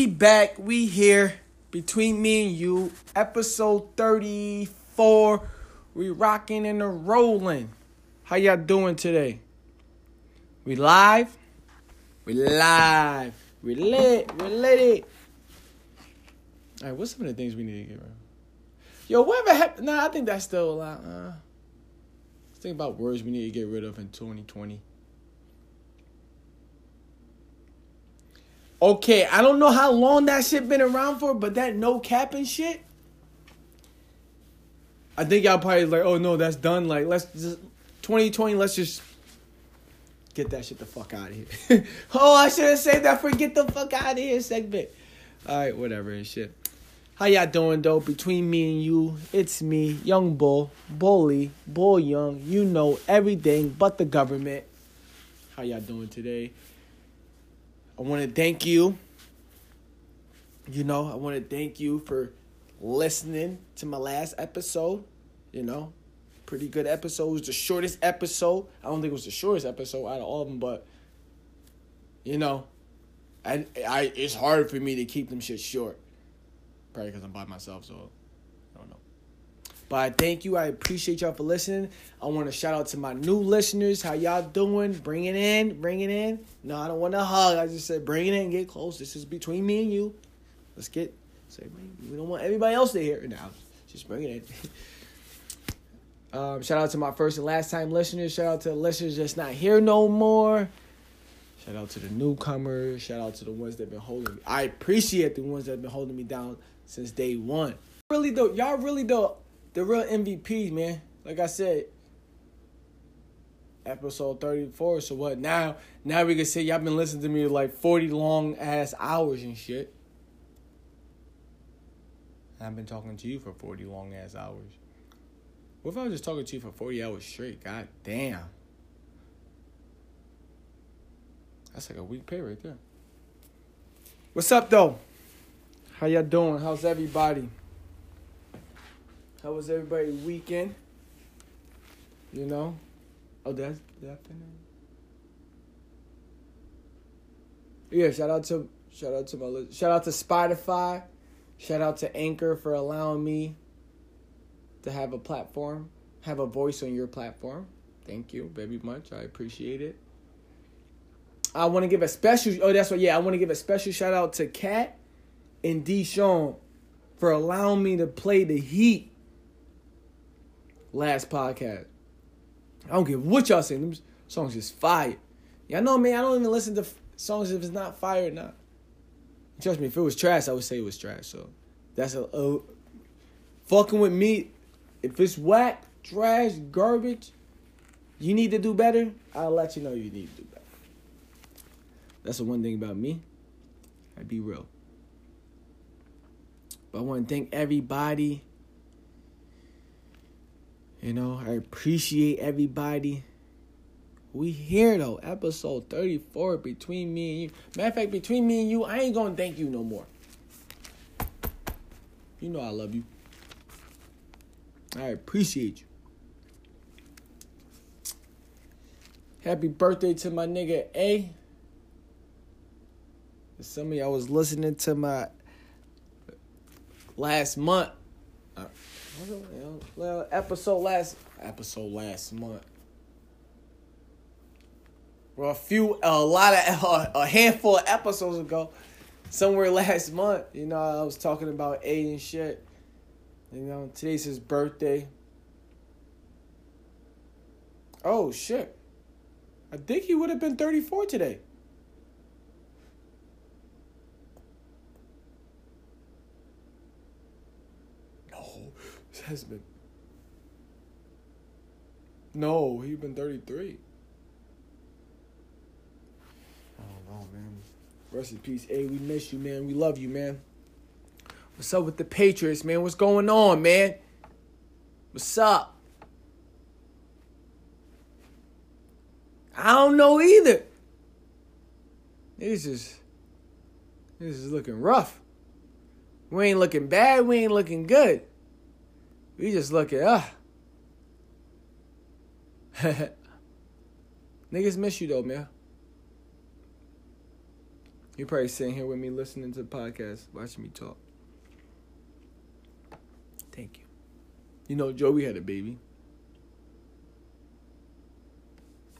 We back, we here, between me and you, episode 34, we rocking and rolling. How y'all doing today? We live, we lit it. Alright, what's some of the things we need to get around? Yo, whatever happened, I think that's still alive. Let's think about words we need to get rid of in 2020. Okay, I don't know how long that shit been around for, but that no capping shit, I think y'all probably like, oh no, that's done. Like, let's just 2020, let's just get that shit the fuck out of here. Oh, I should have saved that for get the fuck out of here segment. Alright, whatever and shit. How y'all doing though? Between me and you, it's me, Young Bull, Bully, Bullyung, you know everything but the government. How y'all doing today? I want to thank you. You know, I want to thank you for listening to my last episode. You know, pretty good episode. It was the shortest episode. I don't think it was the shortest episode out of all of them, but, you know, I it's hard for me to keep them shit short. Probably because I'm by myself, so I don't know. But I thank you. I appreciate y'all for listening. I want to shout out to my new listeners. How y'all doing? Bring it in. Bring it in. No, I don't want to hug. I just said bring it in. Get close. This is between me and you. Let's get. Say, we don't want everybody else to hear it now. Just bring it in. Shout out to my first and last time listeners. Shout out to the listeners that's not here no more. Shout out to the newcomers. Shout out to the ones that have been holding me. I appreciate the ones that have been holding me down since day one. Really though, y'all really though. The real MVPs, man. Like I said, episode 34, so what? Now we can say y'all been listening to me like 40 long-ass hours and shit. I've been talking to you for 40 long-ass hours. What if I was just talking to you for 40 hours straight? God damn. That's like a week pay right there. What's up, though? How y'all doing? How's everybody? How was everybody's weekend? You know? Oh, that's the afternoon. Yeah, shout out to Spotify. Shout out to Anchor for allowing me to have a platform, have a voice on your platform. Thank you very much. I appreciate it. I want to give a special shout out to Kat and Dishon for allowing me to play the Heat. Last podcast. I don't give what y'all saying. Them songs is fire. Y'all know, man, I don't even listen to songs if it's not fire or not. Trust me, if it was trash, I would say it was trash. So that's a fucking with me. If it's whack, trash, garbage, you need to do better, I'll let you know you need to do better. That's the one thing about me. I'd be real. But I want to thank everybody. You know, I appreciate everybody. We here, though. Episode 34, between me and you. Matter of fact, between me and you, I ain't going to thank you no more. You know I love you. I appreciate you. Happy birthday to my nigga A. Some of y'all was listening to my last month. Well, episode last month. Well, a handful of episodes ago, somewhere last month, you know, I was talking about Aiden and shit. You know, today's his birthday. Oh shit! I think he would have been 34 today. Has been. No, he's been 33. I don't know, man. Rest in peace. Hey, we miss you, man. We love you, man. What's up with the Patriots, man? What's going on, man? What's up? I don't know either. This is looking rough. We ain't looking bad. We ain't looking good. We just looking, Niggas miss you, though, man. You're probably sitting here with me listening to the podcast, watching me talk. Thank you. You know, Joey had a baby.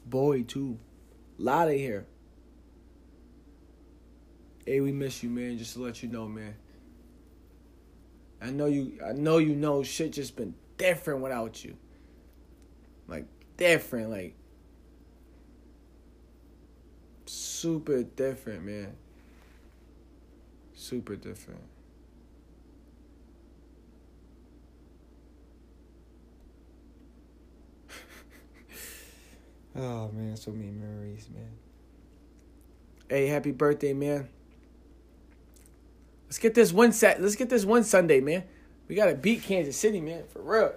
Boy, too. Lot of here. Hey, we miss you, man. Just to let you know, man. I know shit just been different without you. Like, different, like. Super different, man. Super different. Oh, man, so many memories, man. Hey, happy birthday, man. Let's get this one Sunday, man. We got to beat Kansas City, man, for real.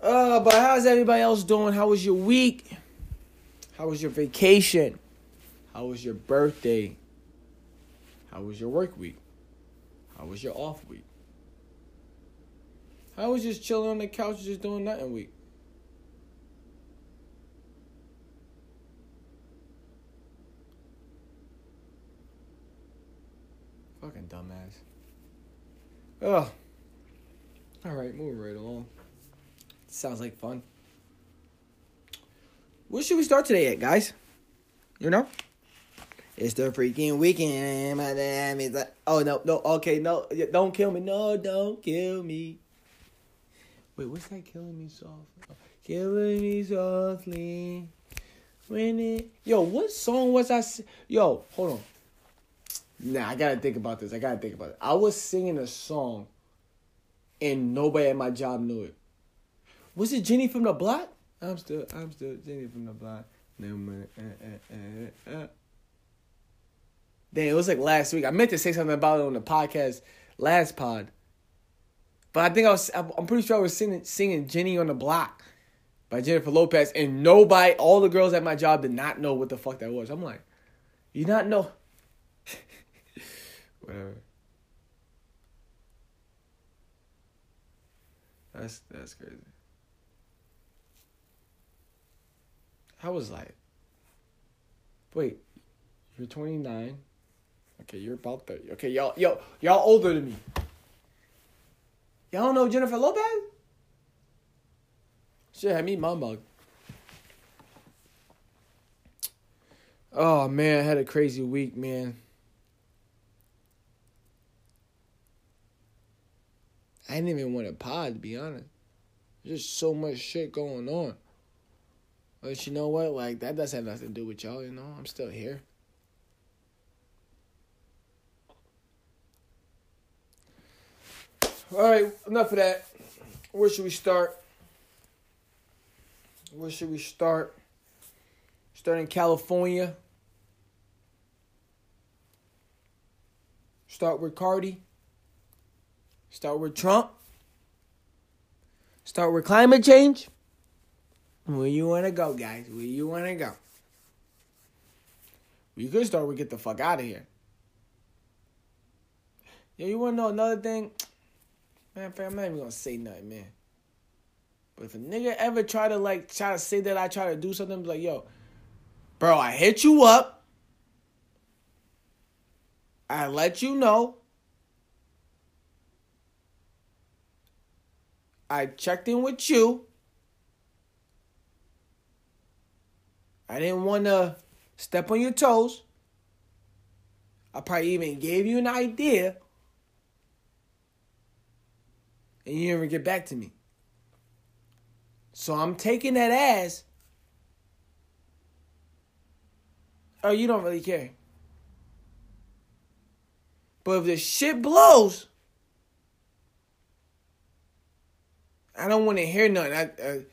But how's everybody else doing? How was your week? How was your vacation? How was your birthday? How was your work week? How was your off week? How was just chilling on the couch, just doing nothing week? Fucking dumbass. Ugh. All right, moving right along. Sounds like fun. Where should we start today at, guys? You know? It's the freaking weekend. My damn is like, oh, no, okay, no. Don't kill me. No, don't kill me. Wait, what's that killing me softly? Killing me softly. When it... Yo, what song was I... Yo, hold on. Nah, I gotta think about this. I was singing a song and nobody at my job knew it. Was it Jenny from the Block? I'm still Jenny from the Block. Damn, it was like last week. I meant to say something about it on the podcast last pod, but I think I'm pretty sure I was singing Jenny on the Block by Jennifer Lopez, and nobody, all the girls at my job did not know what the fuck that was. I'm like, you not know? Whatever. That's crazy. How was life? Wait, you're 29. Okay, you're about 30. Okay, y'all older than me. Y'all don't know Jennifer Lopez? Shit, had me mom bug. Oh man, I had a crazy week, man. I didn't even want a pod, to be honest. There's just so much shit going on. But you know what? Like, that doesn't have nothing to do with y'all, you know? I'm still here. All right, enough of that. Where should we start? Start in California. Start with Cardi. Start with Trump. Start with climate change. Where you want to go, guys? Where you want to go? We could start with get the fuck out of here. Yo, you want to know another thing? Man, fam, I'm not even going to say nothing, man. But if a nigga ever try to say that I try to do something, be like, yo, bro, I hit you up. I let you know. I checked in with you. I didn't want to step on your toes. I probably even gave you an idea. And you didn't even get back to me. So I'm taking that as, oh, you don't really care. But if the shit blows, I don't want to hear nothing.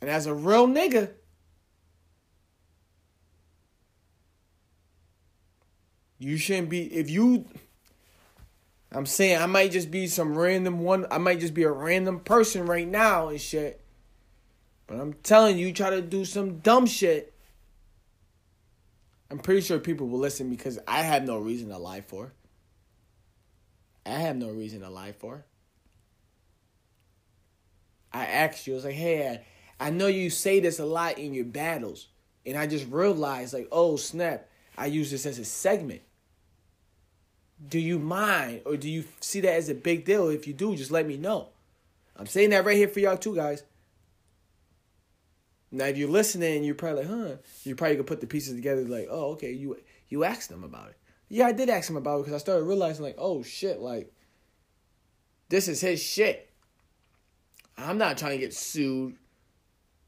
And as a real nigga, you shouldn't be, I'm saying I might just be a random person right now and shit. But I'm telling you, try to do some dumb shit. I'm pretty sure people will listen because I have no reason to lie for. I asked you, I was like, hey, I know you say this a lot in your battles. And I just realized, like, oh, snap, I use this as a segment. Do you mind, or do you see that as a big deal? If you do, just let me know. I'm saying that right here for y'all too, guys. Now, if you're listening, you're probably like, huh, you probably could put the pieces together like, oh, okay, you asked them about it. Yeah, I did ask him about it because I started realizing, like, oh, shit, like, this is his shit. I'm not trying to get sued,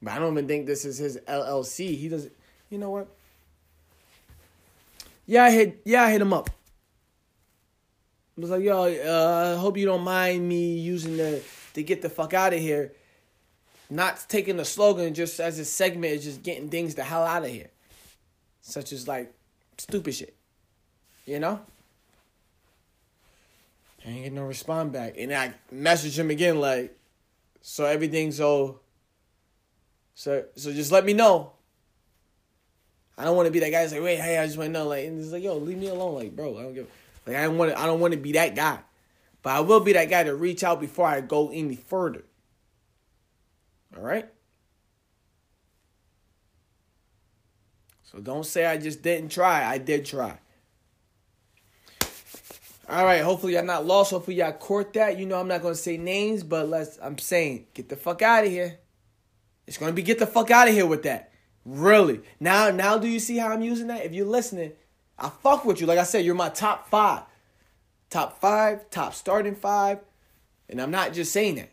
but I don't even think this is his LLC. He doesn't, you know what? Yeah, I hit him up. I was like, yo, I hope you don't mind me using the to get the fuck out of here. Not taking the slogan just as a segment is just getting things the hell out of here. Such as, like, stupid shit. You know? I ain't get no response back. And I messaged him again, like, so everything's all... So just let me know. I don't want to be that guy that's like, wait, hey, I just want to know. Like, and it's like, yo, leave me alone. Like, bro, I don't give... Like, I don't want to be that guy. But I will be that guy to reach out before I go any further. All right? So don't say I just didn't try. I did try. All right, hopefully y'all not lost. Hopefully y'all caught that. You know I'm not going to say names, but I'm saying get the fuck out of here. It's going to be get the fuck out of here with that. Really. Now do you see how I'm using that? If you're listening, I fuck with you. Like I said, you're my top five. Top five, top starting five. And I'm not just saying that.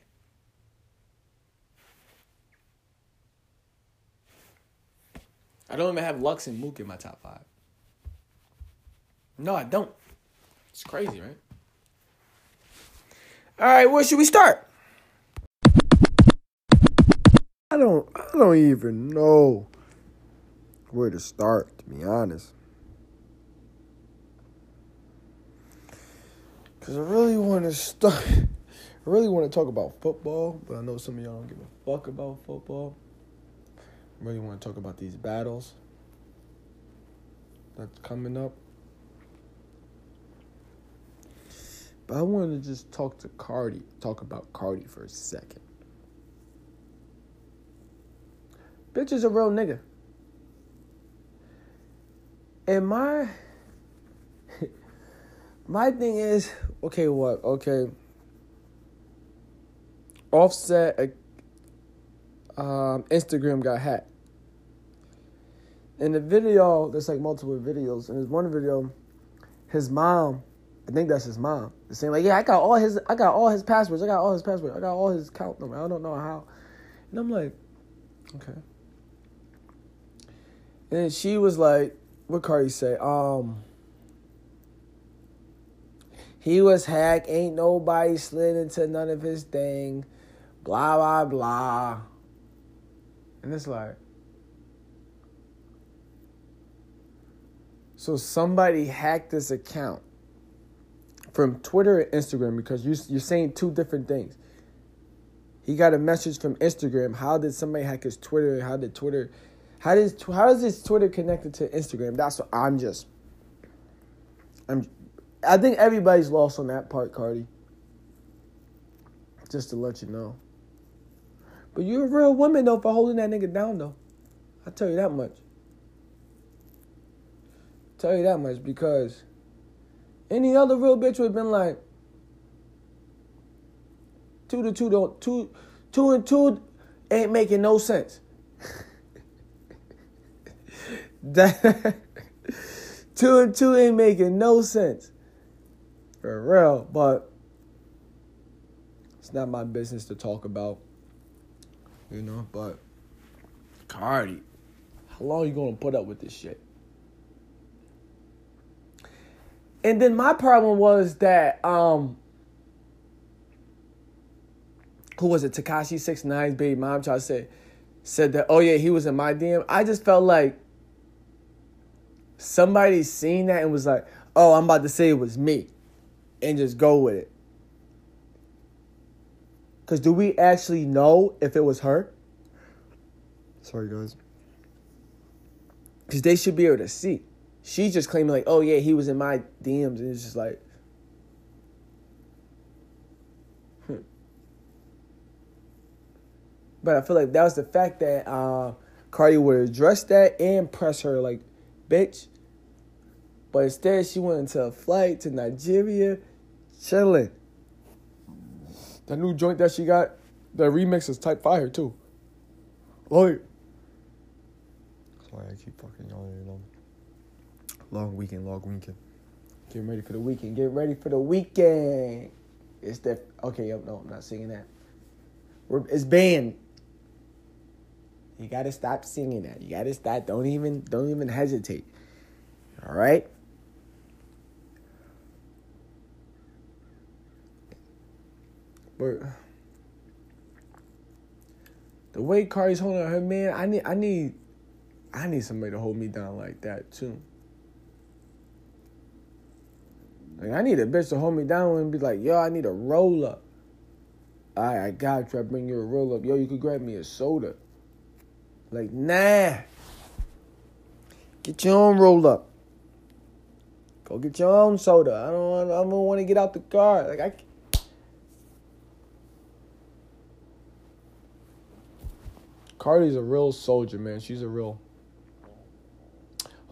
I don't even have Lux and Mook in my top five. No, I don't. It's crazy, right? All right, where should we start? I don't even know where to start, to be honest. Because I really want to talk about football, but I know some of y'all don't give a fuck about football. I really want to talk about these battles that's coming up. But I wanted to just talk about Cardi for a second. Bitch is a real nigga. And my thing is, okay, what? Okay. Offset, Instagram got hacked. In the video, there's like multiple videos. And there's one video, his mom... I think that's his mom. The same, like, yeah, I got all his passwords. I got all his account number. I don't know how. And I'm like, okay. And then she was like, what Cardi say? He was hacked. Ain't nobody slid into none of his thing. Blah, blah, blah. And it's like, so somebody hacked this account. From Twitter and Instagram, because you're saying two different things. He got a message from Instagram. How did somebody hack his Twitter? How is his Twitter connected to Instagram? That's what I think everybody's lost on that part, Cardi. Just to let you know. But you're a real woman though for holding that nigga down though. I'll tell you that much because any other real bitch would have been like, two and two ain't making no sense. That 2 and 2 ain't making no sense. For real, but it's not my business to talk about. You know, but Cardi, how long are you gonna put up with this shit? And then my problem was that, who was it? Tekashi 6ix9ine's baby mom tried to said that, oh yeah, he was in my DM. I just felt like somebody seen that and was like, oh, I'm about to say it was me and just go with it. Because do we actually know if it was her? Sorry, guys. Because they should be able to see. She just claimed like, oh, yeah, he was in my DMs. And it's just like. But I feel like that was the fact that Cardi would address that and press her like, bitch. But instead, she went into a flight to Nigeria, chilling. That new joint that she got, the remix is type fire, too. Like, sorry, I keep fucking yelling. Long weekend. Get ready for the weekend. It's that... Okay, no, I'm not singing that. It's banned. You gotta stop singing that. You gotta stop. Don't even hesitate. All right? But the way Cardi's holding her man, I need somebody to hold me down like that too. Like I need a bitch to hold me down and be like, yo, I need a roll up. Alright, I got you. I bring you a roll up. Yo, you could grab me a soda. Like, nah. Get your own roll up. Go get your own soda. I don't want to get out the car. Like Cardi's a real soldier, man. She's a real...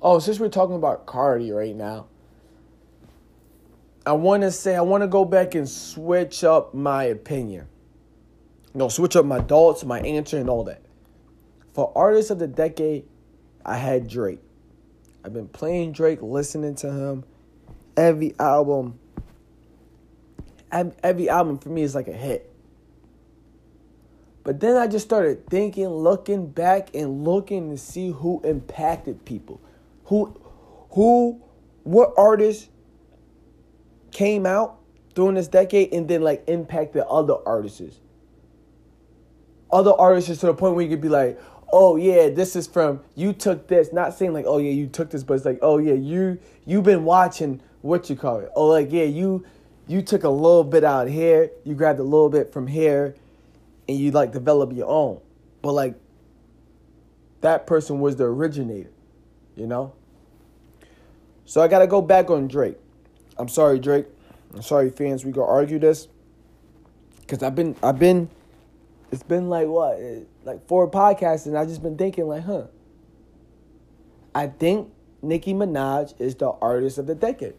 Oh, since we're talking about Cardi right now, I want to go back and switch up my opinion. No, switch up my thoughts, my answer, and all that. For Artist of the Decade, I had Drake. I've been playing Drake, listening to him. Every album for me is like a hit. But then I just started thinking, looking back, and looking to see who impacted people. What artists came out during this decade and then, like, impacted other artists. Other artists to the point where you could be like, oh, yeah, this is from, you took this. Not saying, like, oh, yeah, you took this, but it's like, oh, yeah, you've been watching, Oh, like, yeah, you took a little bit out here. You grabbed a little bit from here. And you, like, develop your own. But, like, that person was the originator, you know? So I got to go back on Drake. I'm sorry, Drake. I'm sorry, fans. We going to argue this. Because I've been, it's been, like, what? Like, 4 podcasts, and I've just been thinking, like, huh. I think Nicki Minaj is the artist of the decade.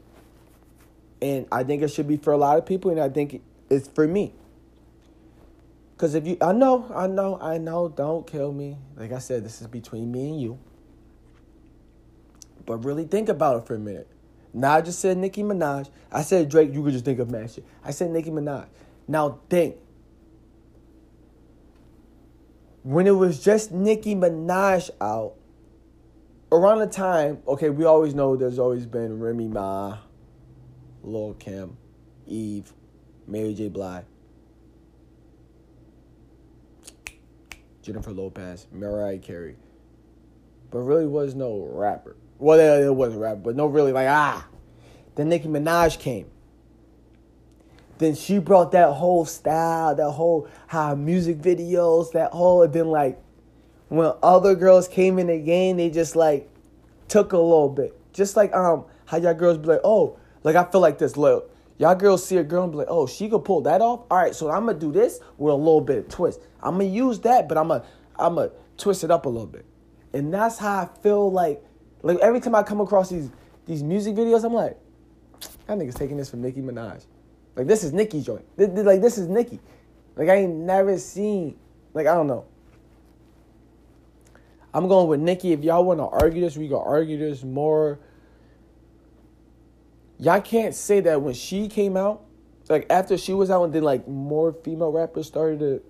And I think it should be for a lot of people, and I think it's for me. Because if you, I know, don't kill me. Like I said, this is between me and you. But really think about it for a minute. Now I just said Nicki Minaj. I said Drake, you could just think of mad shit. I said Nicki Minaj. Now think. When it was just Nicki Minaj out, around the time, okay, we always know there's always been Remy Ma, Lil' Kim, Eve, Mary J. Blige, Jennifer Lopez, Mariah Carey. But really was no rapper. Well, there was a rapper, but no really like, Then Nicki Minaj came. Then she brought that whole style, that whole how music videos, that whole, and then like when other girls came in the game, they just like took a little bit. Just like how y'all girls be like, oh, like I feel like this, look. Y'all girls see a girl and be like, oh, she could pull that off? All right, so I'm going to do this with a little bit of twist. I'm going to use that, but I'm going to twist it up a little bit. And that's how I feel like every time I come across these music videos, I'm like, that nigga's taking this from Nicki Minaj. Like, this is Nicki's joint. This is Nicki. Like, I ain't never seen, like, I don't know. I'm going with Nicki. If y'all want to argue this, we can argue this more. Y'all can't say that when she came out, like after she was out and then like more female rappers started to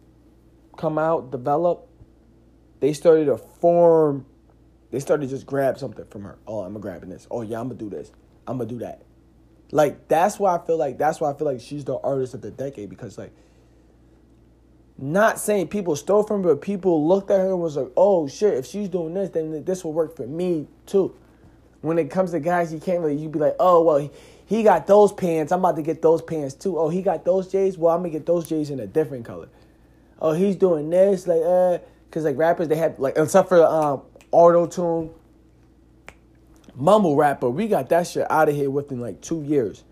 come out, develop, they started to form, they started to just grab something from her. Oh, I'm grabbing this. Oh, yeah, I'm going to do this. I'm going to do that. Like, that's why I feel like she's the artist of the decade because like, not saying people stole from her, but people looked at her and was like, oh, shit, if she's doing this, then this will work for me too. When it comes to guys, you can't really, you be like, oh, well, he got those pants. I'm about to get those pants, too. Oh, he got those J's? Well, I'm going to get those J's in a different color. Oh, he's doing this. Like, because, like, rappers, they have, like, except for auto-tune, mumble rapper, we got that shit out of here within, like, 2 years.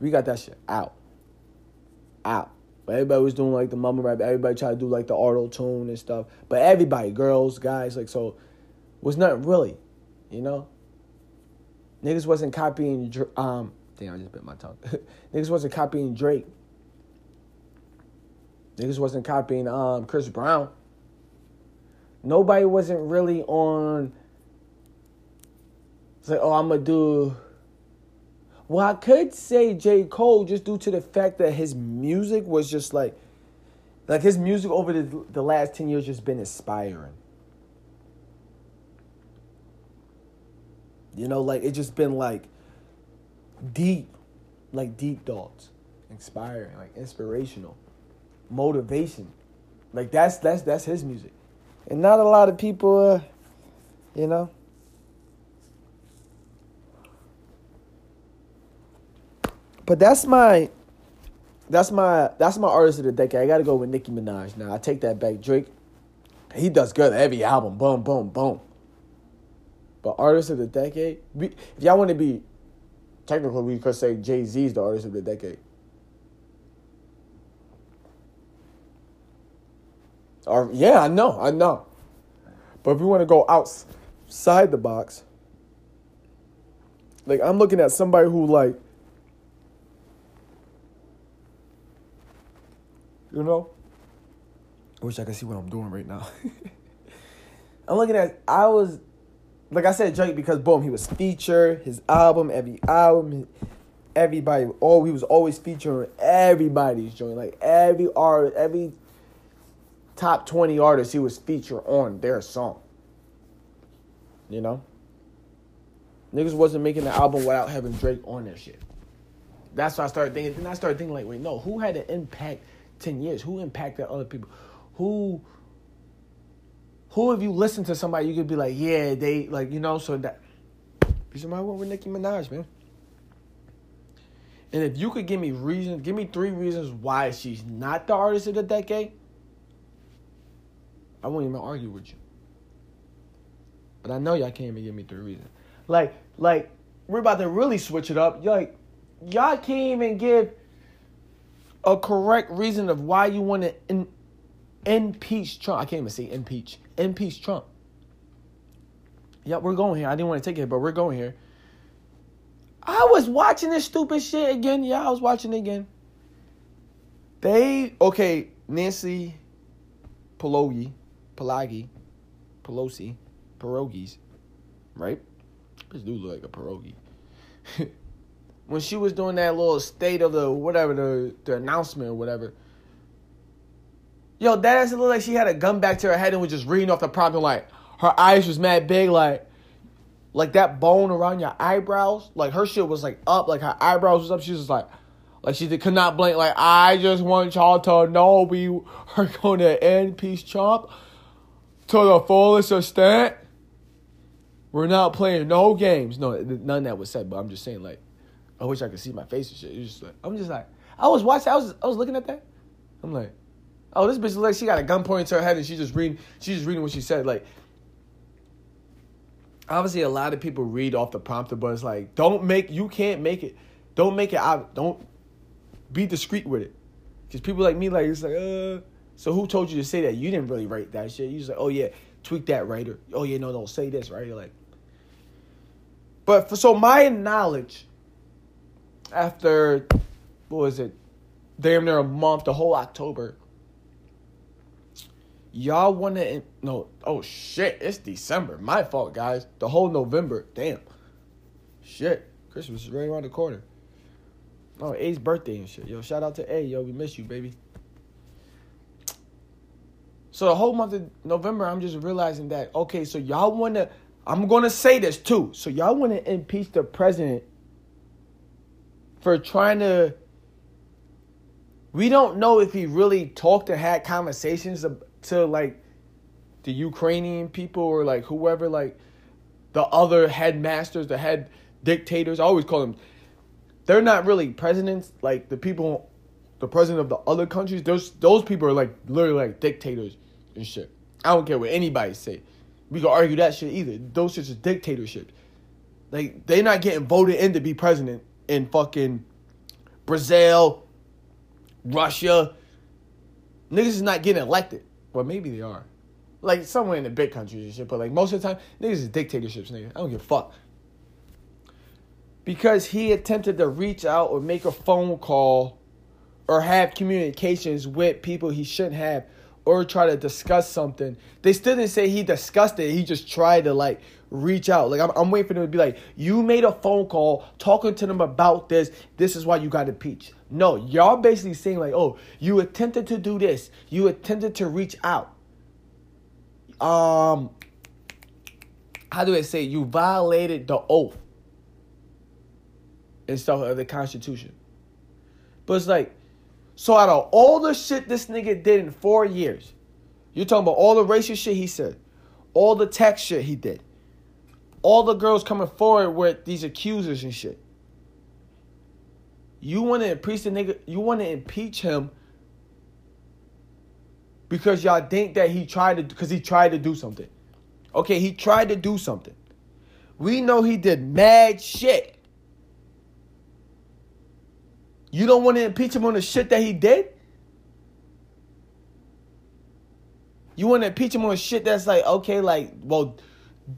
We got that shit out. But everybody was doing, like, the mama rap. Everybody tried to do, like, the auto-tune and stuff. But everybody, girls, guys, like, so was nothing really, you know? Niggas wasn't copying, damn, I just bit my tongue. Niggas wasn't copying Drake. Niggas wasn't copying Chris Brown. Nobody wasn't really on, it's like, oh, I'm going to do... Well, I could say J. Cole just due to the fact that his music was just like his music over the last 10 years just been inspiring. You know, like, it's just been, like, deep thoughts. Inspiring, like, inspirational. Motivation. Like, that's his music. And not a lot of people, you know. But that's my artist of the decade. I gotta go with Nicki Minaj. Now I take that back. Drake, he does good every album. Boom, boom, boom. But artist of the decade, if y'all want to be technical, we could say Jay-Z is the artist of the decade. Or yeah, I know. But if we want to go outside the box, like I'm looking at somebody who like. You know? I wish I could see what I'm doing right now. I'm looking at... I was... Like I said, Drake, because, boom, he was featured. His album, everybody... Oh, he was always featuring everybody's joint. Like, every artist, every top 20 artist, he was featured on their song. You know? Niggas wasn't making the album without having Drake on their shit. That's what I started thinking. Then I started thinking, like, wait, no, who had an impact... 10 years, who impacted other people? Who if you listen to somebody, you could be like, yeah, they, like, you know, so that. You might went with Nicki Minaj, man. And if you could give me reasons, give me 3 reasons why she's not the artist of the decade, I won't even argue with you. But I know y'all can't even give me 3 reasons. Like, we're about to really switch it up. Like, y'all can't even give a correct reason of why you want to impeach Trump. I can't even say impeach. Impeach Trump. Yeah, we're going here. I didn't want to take it, but we're going here. I was watching this stupid shit again. Yeah, I was watching it again. Nancy Pelosi, pierogies, right? This dude look like a pierogi. When she was doing that little state of the whatever, the announcement or whatever. Yo, that ass looked like she had a gun back to her head and was just reading off the prompt. Like, her eyes was mad big. Like that bone around your eyebrows. Like, her shit was, like, up. Like, her eyebrows was up. She was just like, she could not blink. Like, I just want y'all to know we are going to end peace chomp to the fullest extent. We're not playing no games. No, none of that was said, but I'm just saying, like, I wish I could see my face and shit. It was just like, I'm just like, I was watching, I was looking at that. I'm like, oh, this bitch looks like she got a gun pointing to her head and she's just reading what she said. Like, obviously a lot of people read off the prompter, but it's like, you can't make it. Don't make it out. Don't be discreet with it. Because people like me, like, it's like, so who told you to say that? You didn't really write that shit. You just like, oh yeah, tweak that, writer. Oh yeah, no, don't say this, right? You're like, but so my knowledge, after, what was it, damn near a month, the whole October, y'all want to, no, oh shit, it's December, my fault guys, the whole November, damn, shit, Christmas is right around the corner, oh, A's birthday and shit, yo, shout out to A, yo, we miss you, baby. So the whole month of November, I'm just realizing that, okay, so y'all want to, I'm going to say this too, so y'all want to impeach the president for trying to, we don't know if he really talked and had conversations to, like, the Ukrainian people or, like, whoever, like, the other headmasters, the head dictators. I always call them, they're not really presidents. Like, the people, the president of the other countries, those people are, like, literally, like, dictators and shit. I don't care what anybody say. We can argue that shit either. Those shits are dictatorship. Like, they're not getting voted in to be president. In fucking Brazil, Russia, Niggas is not getting elected. Well, maybe they are. Like, somewhere in the big countries and shit. But, like, most of the time, niggas is dictatorships, nigga. I don't give a fuck. Because he attempted to reach out or make a phone call or have communications with people he shouldn't have or try to discuss something. They still didn't say he discussed it. He just tried to, like, reach out. Like, I'm waiting for them to be like, you made a phone call talking to them about this. This is why you got impeached. No, y'all basically saying, like, oh, you attempted to do this. You attempted to reach out. How do I say? You violated the oath and stuff of the Constitution. But it's like, so out of all the shit this nigga did in 4 years, you're talking about all the racial shit he said, all the tax shit he did, all the girls coming forward with these accusers and shit. You want to impeach the nigga, you want to impeach him because y'all think that he tried to do something. Okay, he tried to do something. We know he did mad shit. You don't want to impeach him on the shit that he did? You want to impeach him on shit that's like, okay, like, well,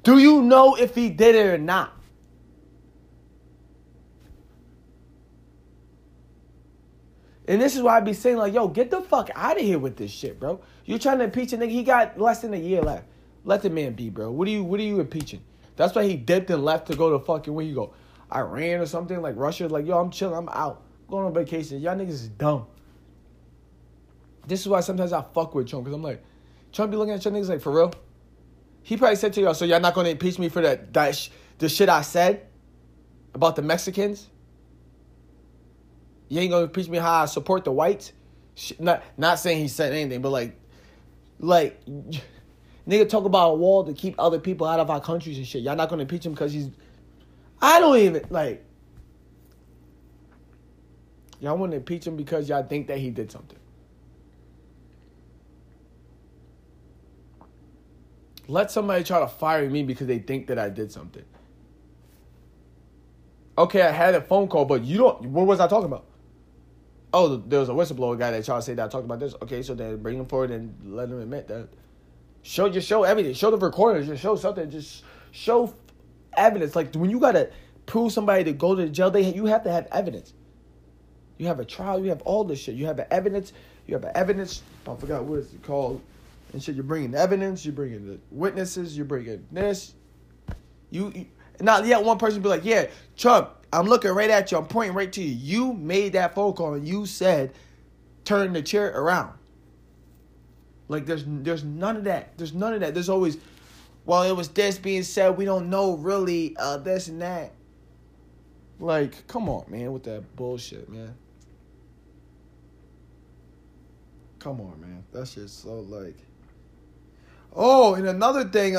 do you know if he did it or not? And this is why I be saying, like, yo, get the fuck out of here with this shit, bro. You're trying to impeach a nigga. He got less than a year left. Let the man be, bro. What are you impeaching? That's why he dipped and left to go to fucking, where you go? Iran or something, like Russia. Like, yo, I'm chilling. I'm out. Going on vacation. Y'all niggas is dumb. This is why sometimes I fuck with Trump, because I'm like, Trump be looking at y'all niggas like, for real? He probably said to y'all, so y'all not going to impeach me for the shit I said about the Mexicans? You ain't going to impeach me how I support the whites? Shit, not saying he said anything, but like, nigga talk about a wall to keep other people out of our countries and shit. Y'all not going to impeach him because he's, I don't even, like, y'all want to impeach him because y'all think that he did something. Let somebody try to fire me because they think that I did something. Okay, I had a phone call, but you don't... What was I talking about? Oh, there was a whistleblower guy that tried to say that I talked about this. Okay, so then bring him forward and let him admit that. Just show everything. Show the recordings. Just show something. Just show evidence. Like, when you got to prove somebody to go to jail, you have to have evidence. You have a trial. You have all this shit. You have evidence. I forgot what it's called. And shit, you're bringing evidence. You're bringing the witnesses. You're bringing this. You not yet one person be like, yeah, Trump, I'm looking right at you. I'm pointing right to you. You made that phone call and you said, turn the chair around. Like, there's none of that. There's always, well, it was this being said. We don't know really this and that. Like, come on, man, with that bullshit, man. Come on, man. That shit's so, like... Oh, and another thing,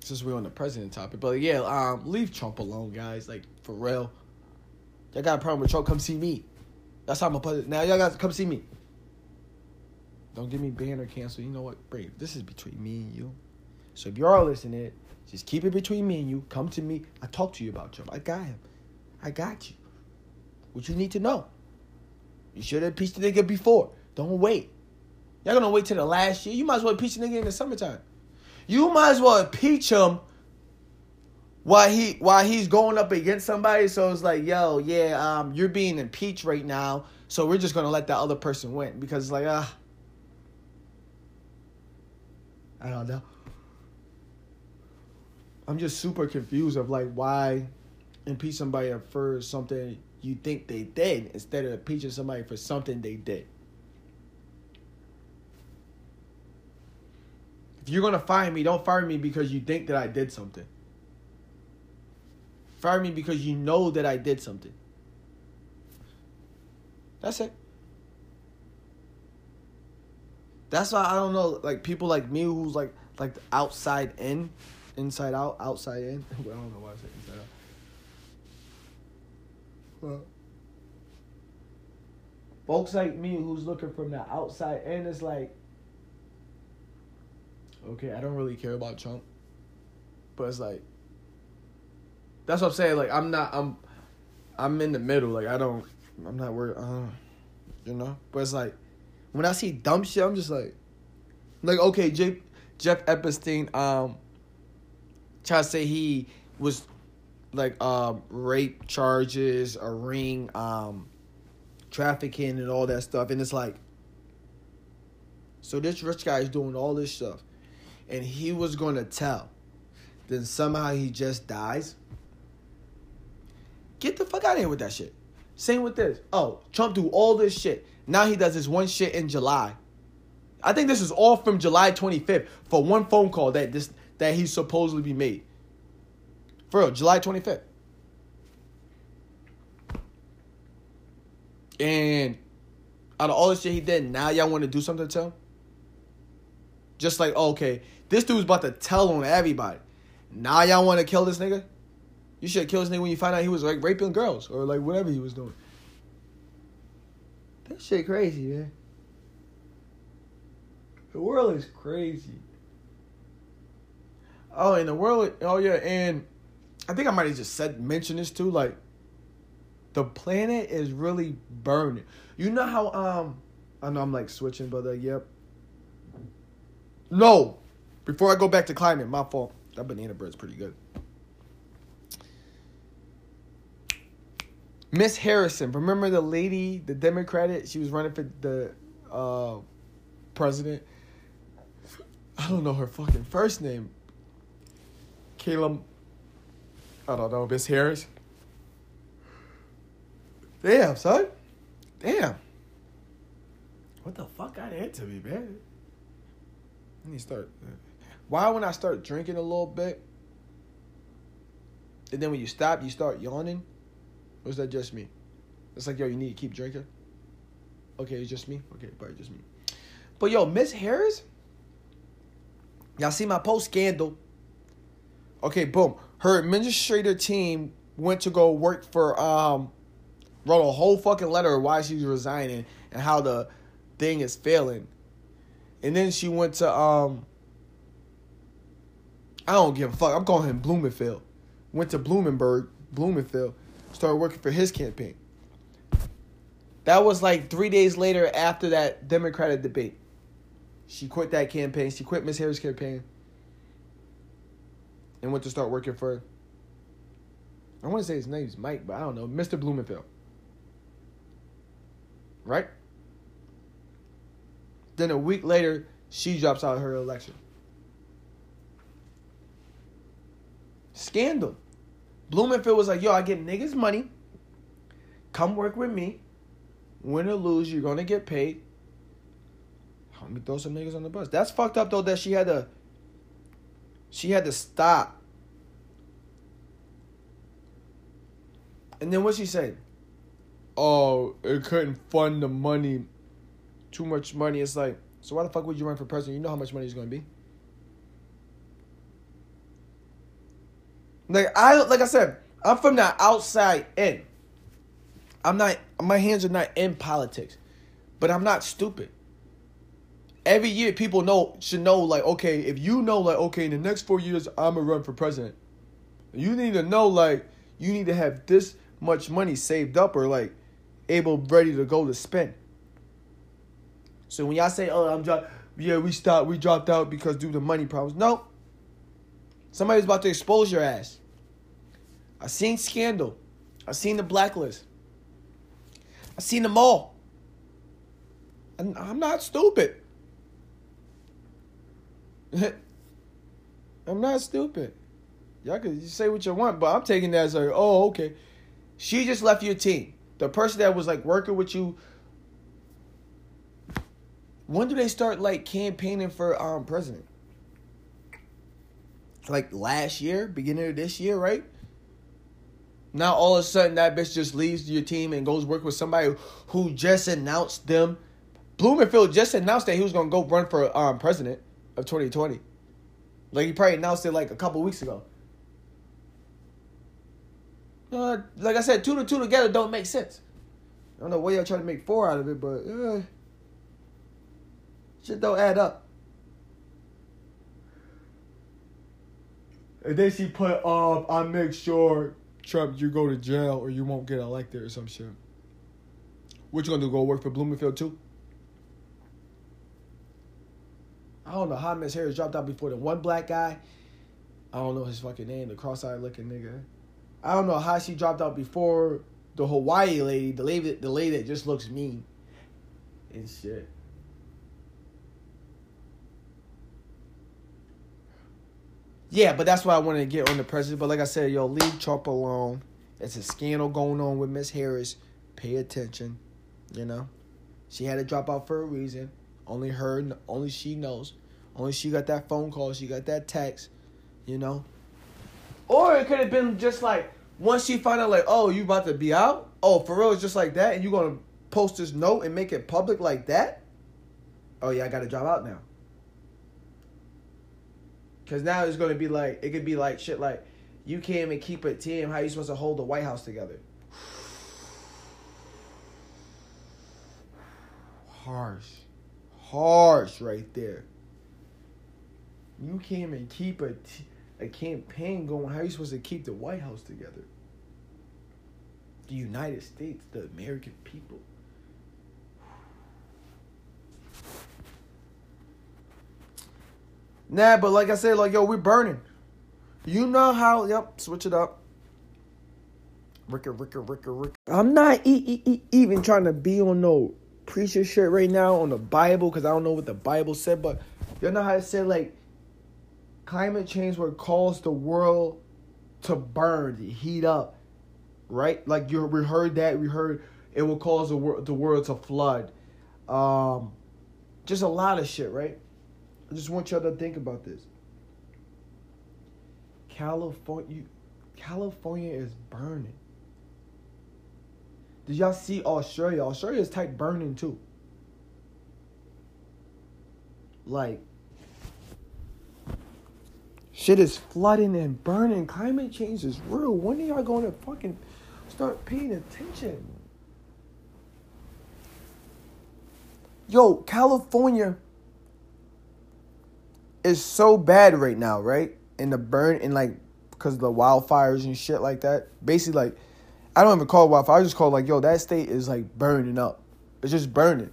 since we're on the president topic, but yeah, leave Trump alone, guys. Like, for real. Y'all got a problem with Trump, come see me. That's how I'm a president. Now y'all got to come see me. Don't get me banned or canceled. You know what? Brave, this is between me and you. So if you are listening, just keep it between me and you. Come to me. I talk to you about Trump. I got him. I got you. What you need to know. You should have impeached the nigga before. Don't wait. Y'all gonna wait till the last year. You might as well impeach the nigga in the summertime. You might as well impeach him while he's going up against somebody. So it's like, yo, yeah, you're being impeached right now. So we're just gonna let that other person win because it's like, I don't know. I'm just super confused of like why impeach somebody for something you think they did instead of impeaching somebody for something they did. If you're going to fire me, don't fire me because you think that I did something. Fire me because you know that I did something. That's it. That's why I don't know, like, people like me who's like outside in. Inside out, outside in. Well, I don't know why I said inside out. Well, folks like me who's looking from the outside in is like, okay, I don't really care about Trump. But it's like, that's what I'm saying. Like, I'm in the middle. Like, I'm not worried. you know? But it's like, when I see dumb shit, I'm just like, okay, Jeff Epstein, try to say he was, like, rape charges, a ring, trafficking and all that stuff. And it's like, so this rich guy is doing all this stuff. And he was going to tell. Then somehow he just dies. Get the fuck out of here with that shit. Same with this. Oh, Trump do all this shit. Now he does this one shit in July. I think this is all from July 25th for one phone call that he supposedly made. For real, July 25th. And out of all the shit he did, now y'all want to do something to tell? Just like, okay, this dude's about to tell on everybody. Now y'all want to kill this nigga? You should kill this nigga when you find out he was, like, raping girls or, like, whatever he was doing. That shit crazy, man. The world is crazy. Oh, and the world... Oh, yeah, and I think I might have just mentioned this, too. Like, the planet is really burning. You know how... I know I'm, like, switching, but, yep. No! Before I go back to climate, my fault. That banana bread's pretty good. Miss Harrison. Remember the lady, the Democrat? She was running for the president. I don't know her fucking first name. Caleb. I don't know. Miss Harris. Damn, son. Damn. What the fuck got into me, man? I need to start... Why when I start drinking a little bit, and then when you stop, you start yawning? Or is that just me? It's like, yo, you need to keep drinking? Okay, it's just me? Okay, probably just me. But, yo, Miss Harris? Y'all see my post scandal? Okay, boom. Her administrator team went to go work for, wrote a whole fucking letter why she's resigning and how the thing is failing. And then she went to, I don't give a fuck. I'm calling him Blumenfeld. Went to Blumenfeld. Started working for his campaign. That was like 3 days later after that Democratic debate. She quit that campaign. She quit Miss Harris' campaign. And went to start working for... I want to say his name's Mike, but I don't know. Mr. Blumenfeld. Right? Then a week later, she drops out of her election. Scandal. Blumenfeld was like, yo, I get niggas money. Come work with me. Win or lose, you're going to get paid. Let me throw some niggas on the bus. That's fucked up, though, that she had to stop. And then what she said? Oh, it couldn't fund the money. Too much money. It's like, so why the fuck would you run for president? You know how much money it's going to be. Like I said, I'm from the outside in. I'm not, my hands are not in politics, but I'm not stupid. Every year, people should know, like, okay, if you know, like, okay, in the next 4 years, I'm gonna run for president. You need to know, like, you need to have this much money saved up or, like, ready to go to spend. So when y'all say, oh, we dropped out because due to money problems. No. Somebody's about to expose your ass. I seen Scandal. I seen The Blacklist. I seen them all. And I'm not stupid. I'm not stupid. Y'all can say what you want, but I'm taking that as like, oh, okay. She just left your team. The person that was, like, working with you. When do they start, like, campaigning for president? Like last year, beginning of this year, right? Now all of a sudden that bitch just leaves your team and goes work with somebody who just announced them. Blumenfeld just announced that he was going to go run for president of 2020. Like he probably announced it like a couple weeks ago. Like I said, two to two together don't make sense. I don't know why y'all trying to make four out of it, but shit don't add up. And then she put, I make sure, Trump, you go to jail or you won't get elected or some shit. What you gonna do? Go work for Bloomingfield too? I don't know how Miss Harris dropped out before the one black guy. I don't know his fucking name, the cross-eyed looking nigga. I don't know how she dropped out before the Hawaii lady, the lady that just looks mean and shit. Yeah, but that's what I wanted to get on the president. But like I said, yo, leave Trump alone. It's a scandal going on with Miss Harris. Pay attention, you know. She had to drop out for a reason. Only she knows. Only she got that phone call. She got that text, you know. Or it could have been just like, once she found out, like, oh, you about to be out? Oh, for real, it's just like that? And you going to post this note and make it public like that? Oh, yeah, I got to drop out now. Because now it's going to be like, it could be like shit like, you can't even keep a team. How are you supposed to hold the White House together? Harsh right there. You can't even keep a campaign going. How are you supposed to keep the White House together? The United States, the American people. Nah, but like I said, like, yo, we're burning. You know how, yep, switch it up. Ricker. I'm not even trying to be on no preacher shit right now on the Bible, because I don't know what the Bible said, but you know how it said, like, climate change would cause the world to burn, to heat up, right? Like, we heard that. We heard it will cause the world to flood. Just a lot of shit, right? I just want y'all to think about this. California is burning. Did y'all see Australia? Australia is type burning too. Like, shit is flooding and burning. Climate change is real. When are y'all going to fucking start paying attention? Yo, California is so bad right now, right? And the burn, and like, because of the wildfires and shit like that. Basically, like, I don't even call it wildfire. I just call it like, yo, that state is like burning up. It's just burning.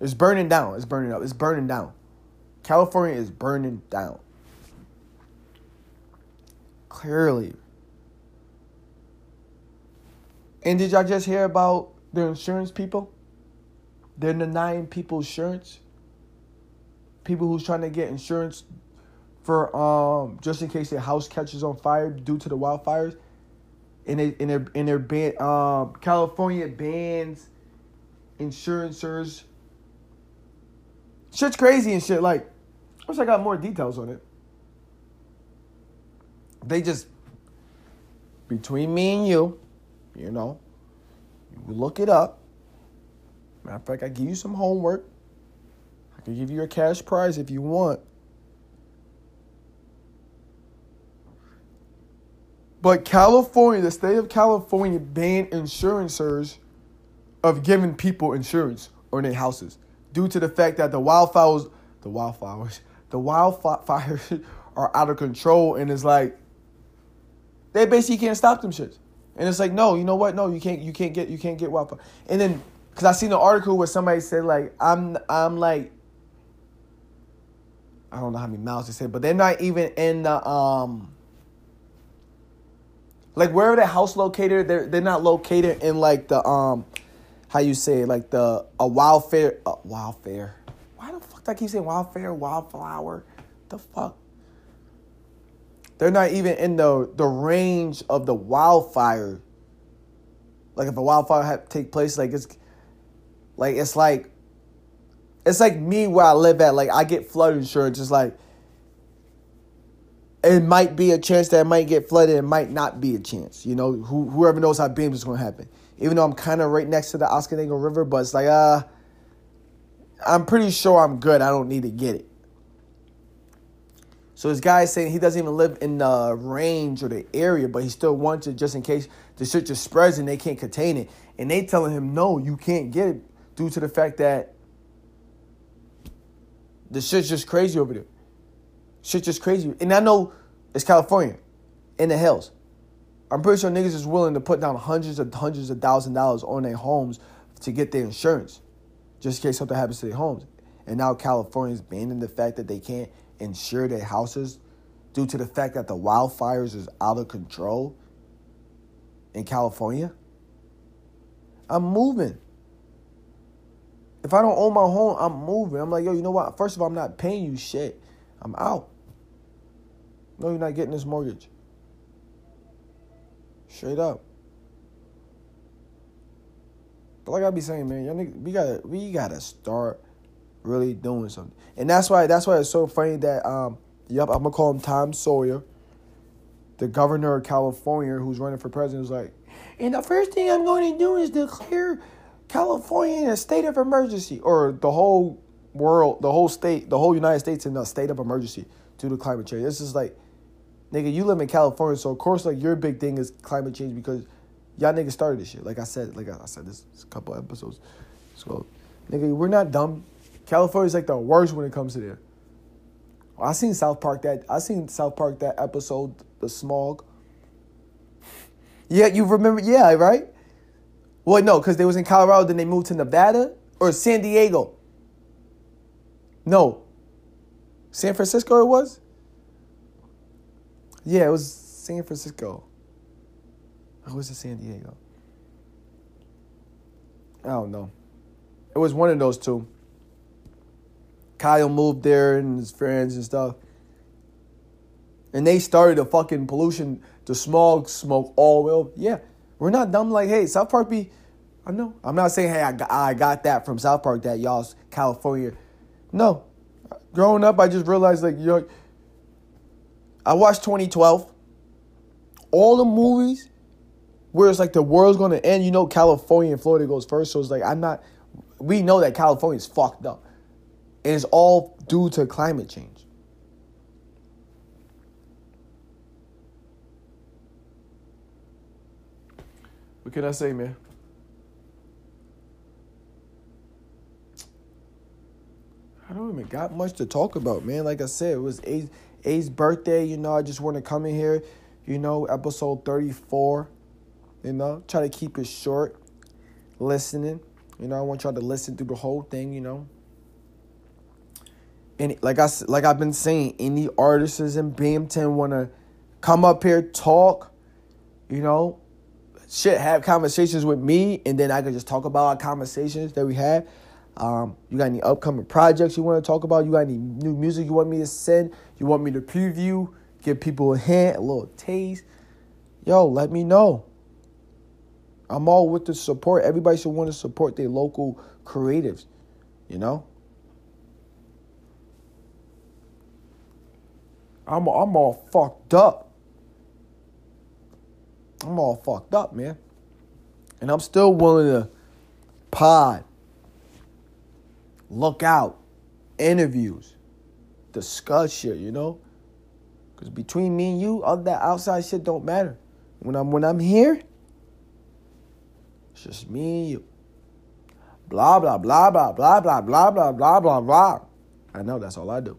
It's burning down. It's burning up. It's burning down. California is burning down. Clearly. And did y'all just hear about their insurance people? They're denying people insurance. People who's trying to get insurance for just in case their house catches on fire due to the wildfires. And they're ban, California bans insurancers. Shit's crazy and shit. Like, I wish I got more details on it. They just, between me and you, you know, you look it up. Matter of fact, I give you some homework. I can give you a cash prize if you want. But California, the state of California, banned insurancers of giving people insurance on their houses due to the fact that the wildfires are out of control, and it's like they basically can't stop them shits. And it's like, no, you know what? No, you can't get wildfire. And then, because I seen an article where somebody said, like, I'm like, I don't know how many miles they said, but they're not even in the like, wherever the house located, they're not located in, like, the, how you say it, like, the, wildfire. Why the fuck do I keep saying wildflower? The fuck? They're not even in the range of the wildfire. Like, if a wildfire had to take place, like, it's like me where I live at. Like, I get flood insurance. It's like, it might be a chance that it might get flooded. It might not be a chance. You know, whoever knows how beams is going to happen. Even though I'm kind of right next to the San Diego River, but it's like, I'm pretty sure I'm good. I don't need to get it. So this guy is saying he doesn't even live in the range or the area, but he still wants it just in case the shit just spreads and they can't contain it. And they telling him, no, you can't get it due to the fact that the shit's just crazy over there. Shit's just crazy. And I know it's California, in the hills. I'm pretty sure niggas is willing to put down hundreds of thousands of dollars on their homes to get their insurance just in case something happens to their homes. And now California's banning the fact that they can't insure their houses due to the fact that the wildfires is out of control in California. I'm moving. If I don't own my home, I'm moving. I'm like, yo, you know what? First of all, I'm not paying you shit. I'm out. No, you're not getting this mortgage. Straight up. But like I be saying, man, y'all niggas, we gotta start really doing something. And that's why it's so funny that I'm gonna call him Tom Sawyer, the governor of California who's running for president, was like, and the first thing I'm going to do is declare California in a state of emergency, or the whole world, the whole state, the whole United States in a state of emergency due to climate change. It's just like, nigga, you live in California, so of course, like, your big thing is climate change because y'all niggas started this shit. Like I said this a couple episodes ago. Nigga, we're not dumb. California's like the worst when it comes to there. I seen South Park that episode, the smog. Yeah, you remember? Yeah, right? Well, no, because they was in Colorado, then they moved to Nevada or San Diego. No. San Francisco it was? Yeah, it was San Francisco. Or was it San Diego? I don't know. It was one of those two. Kyle moved there and his friends and stuff. And they started the fucking pollution, the smog, smoke all well. Yeah, we're not dumb. Like, hey, South Park be, I know. I'm not saying, hey, I got that from South Park, that y'all's California. No. Growing up, I just realized, like, yo, I watched 2012. All the movies where it's like the world's going to end, you know, California and Florida goes first. So it's like, we know that California's fucked up. And it's all due to climate change. What can I say, man? I don't even got much to talk about, man. Like I said, it was A's birthday. You know, I just want to come in here, you know, episode 34. You know, try to keep it short. Listening. You know, I want y'all to listen through the whole thing, you know. And like I've been saying, any artists in Binghamton want to come up here, talk, you know, shit, have conversations with me, and then I can just talk about our conversations that we had. You got any upcoming projects you want to talk about? You got any new music you want me to send? You want me to preview, give people a hint, a little taste? Yo, let me know. I'm all with the support. Everybody should want to support their local creatives, you know? I'm all fucked up. I'm all fucked up, man. And I'm still willing to pod, look out, interviews, discuss shit, you know? Because between me and you, all that outside shit don't matter. When I'm here, it's just me and you. Blah, blah, blah, blah, blah, blah, blah, blah, blah, blah, blah. I know, that's all I do.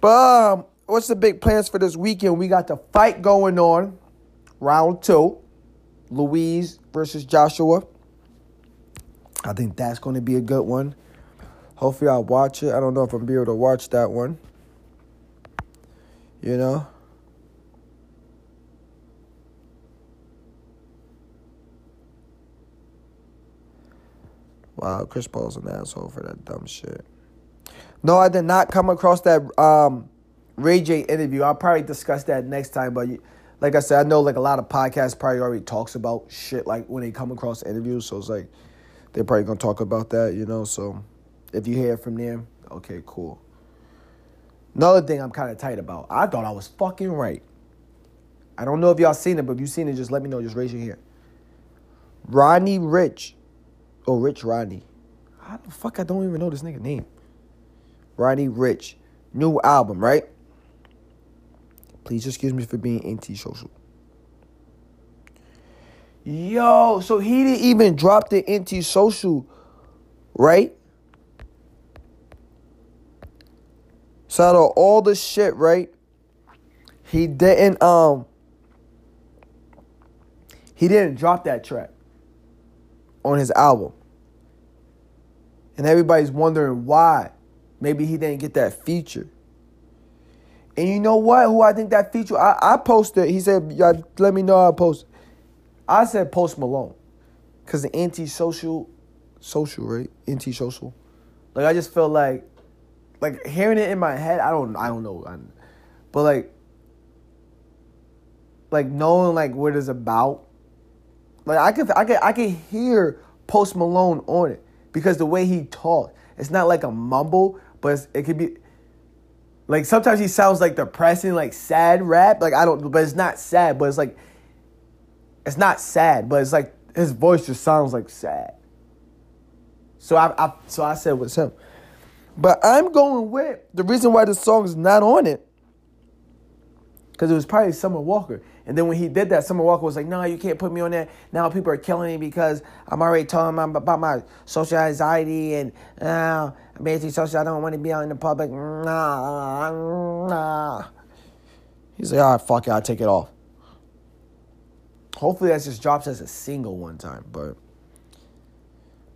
But what's the big plans for this weekend? We got the fight going on, round 2, Louise versus Joshua. I think that's going to be a good one. Hopefully I'll watch it. I don't know if I'm be able to watch that one. You know? Wow, Chris Paul's an asshole for that dumb shit. No, I did not come across that Ray J interview. I'll probably discuss that next time. But like I said, I know like a lot of podcasts probably already talks about shit like when they come across interviews. So it's like they're probably going to talk about that, you know. So if you hear from them, okay, cool. Another thing I'm kind of tight about. I thought I was fucking right. I don't know if y'all seen it, but if you've seen it, just let me know. Just raise your hand. Ronnie Rich. Oh, Rich Rodney. How the fuck I don't even know this nigga name. Ronnie Rich, new album, right? Please excuse me for being antisocial. Yo, so he didn't even drop the antisocial, right? So out of all the shit, right? He didn't drop that track. on his album. And everybody's wondering why. Maybe he didn't get that feature. And you know what? Who I think that feature, I posted. He said, y'all let me know I posted. I said Post Malone. Because the anti-social, right? Anti-social. Like, I just feel like hearing it in my head, I don't know. But like knowing like what it's about. Like I could hear Post Malone on it because the way he talked. It's not like a mumble, but it could be. Like, sometimes he sounds like depressing, like sad rap. Like, I don't, but it's not sad, but it's like, it's not sad, but it's like his voice just sounds like sad. So I said what's him. But I'm going with, the reason why this song is not on it, because it was probably Summer Walker. And then when he did that, Summer Walker was like, no, you can't put me on that. Now people are killing me because I'm already telling them about my social anxiety and I'm anti-social. I don't want to be out in the public. Nah. He's like, all right, fuck it. I'll take it off. Hopefully that just drops as a single one time. But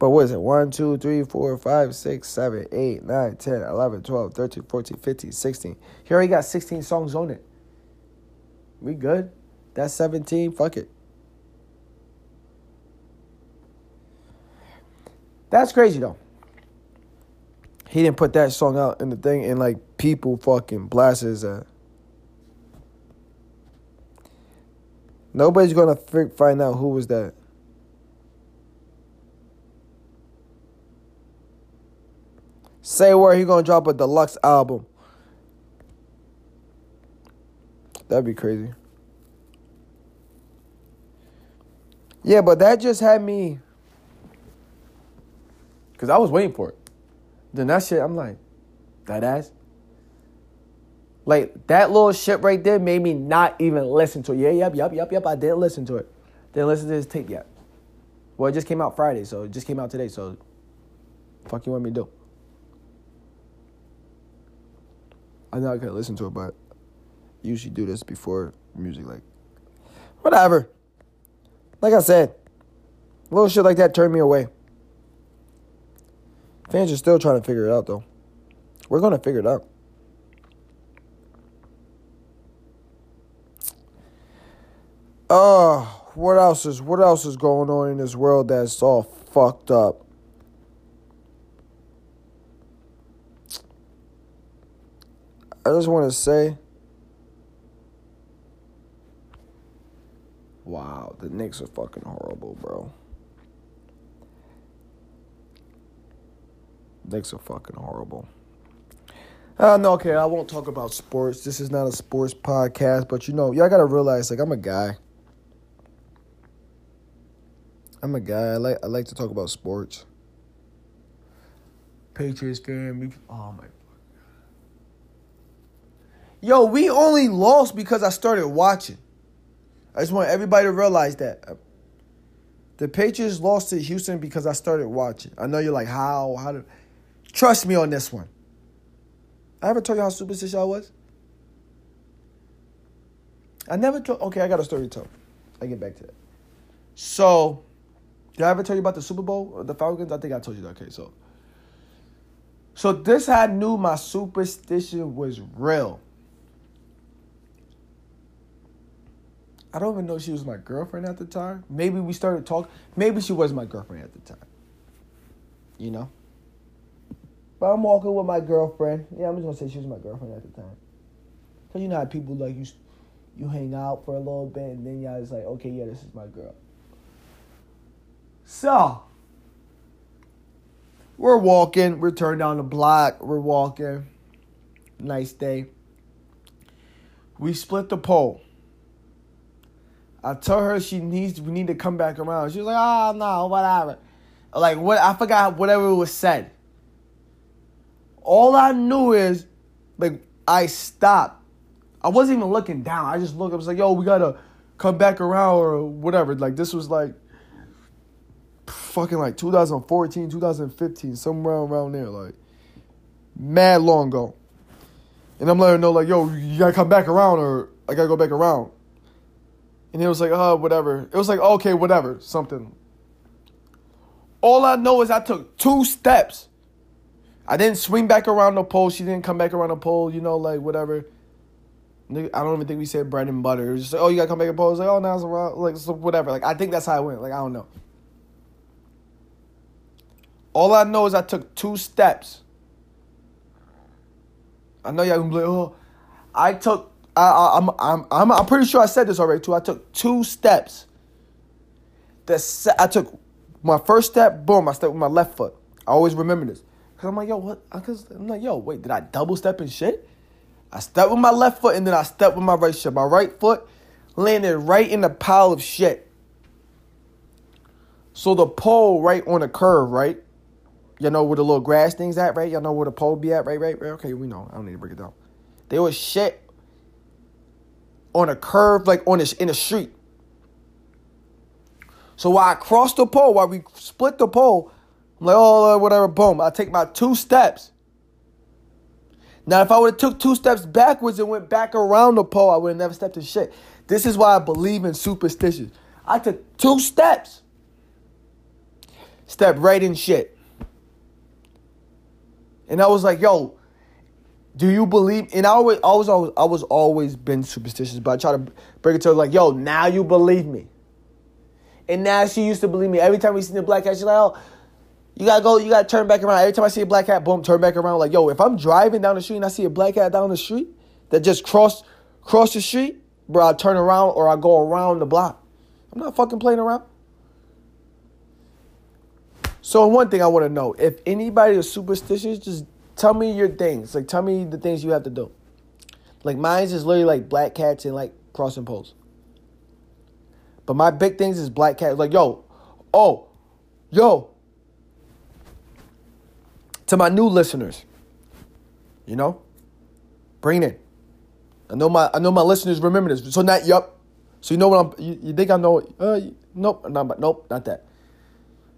what is it? 1, 2, 3, 4, 5, 6, 7, 8, 9, 10, 11, 12, 13, 14, 15, 16. He already got 16 songs on it. We good? That's 17. Fuck it. That's crazy, though. He didn't put that song out in the thing, and, like, people fucking blasted his ass. Nobody's going to find out who was that. Say where he going to drop a deluxe album. That'd be crazy. Yeah, but that just had me. Because I was waiting for it. Then that shit, I'm like, that ass. Like, that little shit right there made me not even listen to it. Yeah, yep. I didn't listen to it. Didn't listen to this tape yet. Well, it just came out Friday, so it just came out today. So, fuck you want me to do? I know I could listen to it, but usually do this before music, like, whatever. Like I said, little shit like that turned me away. Fans are still trying to figure it out, though. We're going to figure it out. Oh, what else is going on in this world that's all fucked up? I just want to say, wow, the Knicks are fucking horrible, bro. Knicks are fucking horrible. No, okay, I won't talk about sports. This is not a sports podcast, but you know, y'all gotta realize, like, I'm a guy. I like to talk about sports. Patriots fan. Oh my. Yo, we only lost because I started watching. I just want everybody to realize that. The Patriots lost to Houston because I started watching. I know you're like, how? How do? Trust me on this one. I ever told you how superstitious I was? I never told. Okay, I got a story to tell. I get back to that. So, did I ever tell you about the Super Bowl or the Falcons? I think I told you that. Okay, so this I knew my superstition was real. I don't even know if she was my girlfriend at the time. Maybe we started talking. Maybe she was my girlfriend at the time. You know? But I'm walking with my girlfriend. Yeah, I'm just going to say she was my girlfriend at the time. Because you know how people, like, you hang out for a little bit, and then y'all just like, okay, yeah, this is my girl. So, we're walking. We're turned down the block. We're walking. Nice day. We split the pole. I tell her we need to come back around. She was like, oh, no, whatever. Like, what? I forgot whatever was said. All I knew is, like, I stopped. I wasn't even looking down. I just looked. I was like, yo, we got to come back around or whatever. Like, this was, like, fucking, like, 2014, 2015, somewhere around there. Like, mad long ago. And I'm letting her know, like, yo, you got to come back around or I got to go back around. And it was like, whatever. It was like, okay, whatever, something. All I know is I took two steps. I didn't swing back around the pole. She didn't come back around the pole, you know, like whatever. I don't even think we said bread and butter. It was just like, oh, you got to come back and pose. Like, oh, now it's around. Like, so whatever. Like, I think that's how I went. Like, I don't know. All I know is I took two steps. I know y'all going to be like, oh, I took, I'm pretty sure I said this already, too. I took two steps. I took my first step, boom, I stepped with my left foot. I always remember this. Because I'm like, yo, what? Because I'm like, yo, wait, did I double step and shit? I stepped with my left foot, and then I stepped with my right shit. My right foot landed right in the pile of shit. So the pole right on the curve, right? Y'all know where the little grass thing's at, right? Y'all know where the pole be at, right? Okay, we know. I don't need to break it down. There was shit on a curve, like on in the street. So while I crossed the pole, while we split the pole, I'm like, oh, whatever, boom. I take my two steps. Now, if I would have took two steps backwards and went back around the pole, I would have never stepped in shit. This is why I believe in superstitions. I took two steps. Stepped right in shit. And I was like, yo, do you believe? And I was always been superstitious, but I try to break it to her like, yo, now you believe me. And now she used to believe me. Every time we seen the black cat, she's like, oh, you gotta turn back around. Every time I see a black hat, boom, turn back around. Like, yo, if I'm driving down the street and I see a black hat down the street that just crossed the street, bro, I turn around or I go around the block. I'm not fucking playing around. So one thing I want to know, if anybody is superstitious, just tell me your things. Like, tell me the things you have to do. Like, mine's is literally like black cats and like crossing poles. But my big things is black cats. Like, yo, oh, yo. To my new listeners, you know, bring it in. I know my listeners remember this. So not yup. So you know what I'm. You think I know? Nope, not that.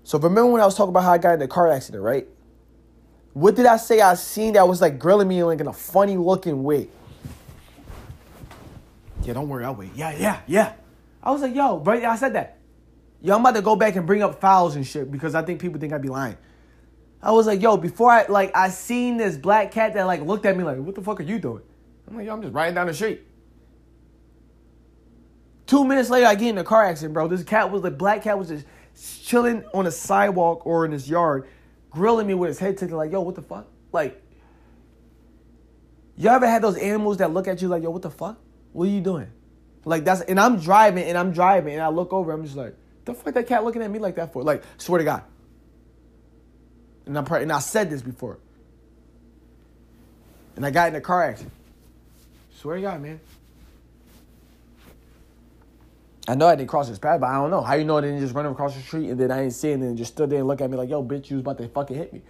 So remember when I was talking about how I got in a car accident, right? What did I say? I seen that was like grilling me like in a funny looking way. Yeah, don't worry, I'll wait. Yeah. I was like, yo, right? I said that. Yo, I'm about to go back and bring up fouls and shit because I think people think I'd be lying. I was like, yo, before I seen this black cat that, like, looked at me like, what the fuck are you doing? I'm like, yo, I'm just riding down the street. 2 minutes later, I get in a car accident, bro. This cat was, the black cat was just chilling on a sidewalk or in his yard, grilling me with his head tilted like, yo, what the fuck? Like, you ever had those animals that look at you like, yo, what the fuck? What are you doing? Like, that's, and I'm driving, and I look over, I'm just like, the fuck that cat looking at me like that for? Like, swear to God. And I said this before. And I got in a car accident. Swear to God, man. I know I didn't cross this path, but I don't know. How you know I didn't just run across the street and then I didn't see it and then just stood there and look at me like, yo, bitch, you was about to fucking hit me.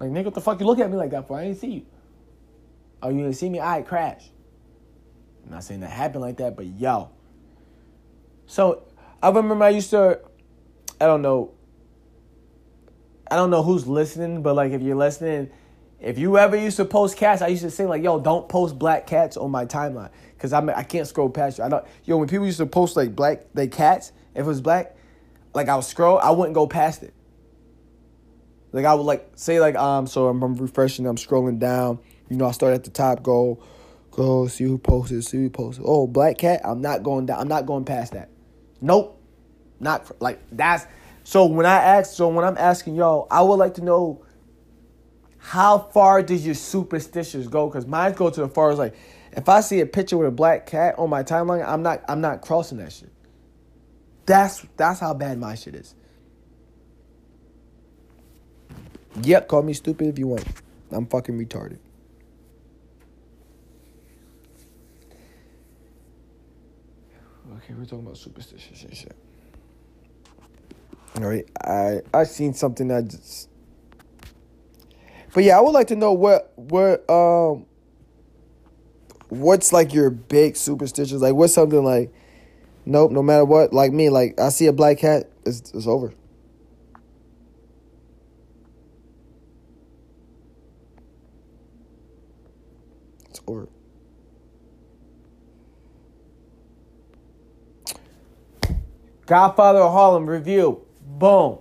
Like, nigga, what the fuck you look at me like that for? I didn't see you. Oh, you didn't see me? I crashed. I'm not saying that happened like that, but yo. So, I remember I used to, I don't know who's listening, but, like, if you're listening, if you ever used to post cats, I used to say, like, yo, don't post black cats on my timeline because I can't scroll past you. I don't, yo, when people used to post, like, black, they cats, if it was black, like, I would scroll. I wouldn't go past it. Like, I would, like, say, like, so I'm refreshing. I'm scrolling down. You know, I start at the top, go, see who posted. Oh, black cat, I'm not going down. I'm not going past that. Nope. Not, like, that's... So when I'm asking y'all, I would like to know how far does your superstitions go? Because mine go to the far as like, if I see a picture with a black cat on my timeline, I'm not crossing that shit. That's how bad my shit is. Yep, call me stupid if you want. I'm fucking retarded. Okay, we're talking about superstitions and shit. All right, I seen something that just... But yeah, I would like to know what's like your big superstitions? Like, what's something like, nope, no matter what, like me, like I see a black cat, it's over. It's over. Godfather of Harlem review. Boom.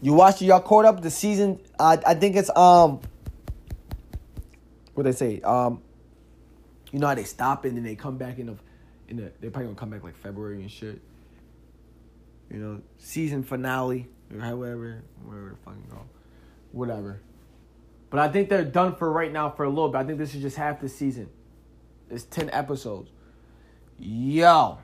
You watched, y'all caught up the season. I think it's what they say. You know how they stop it and then they come back they're probably gonna come back like February and shit. You know, season finale or however, wherever the fucking go, whatever. But I think they're done for right now for a little bit. I think this is just half the season. It's 10 episodes. Yo.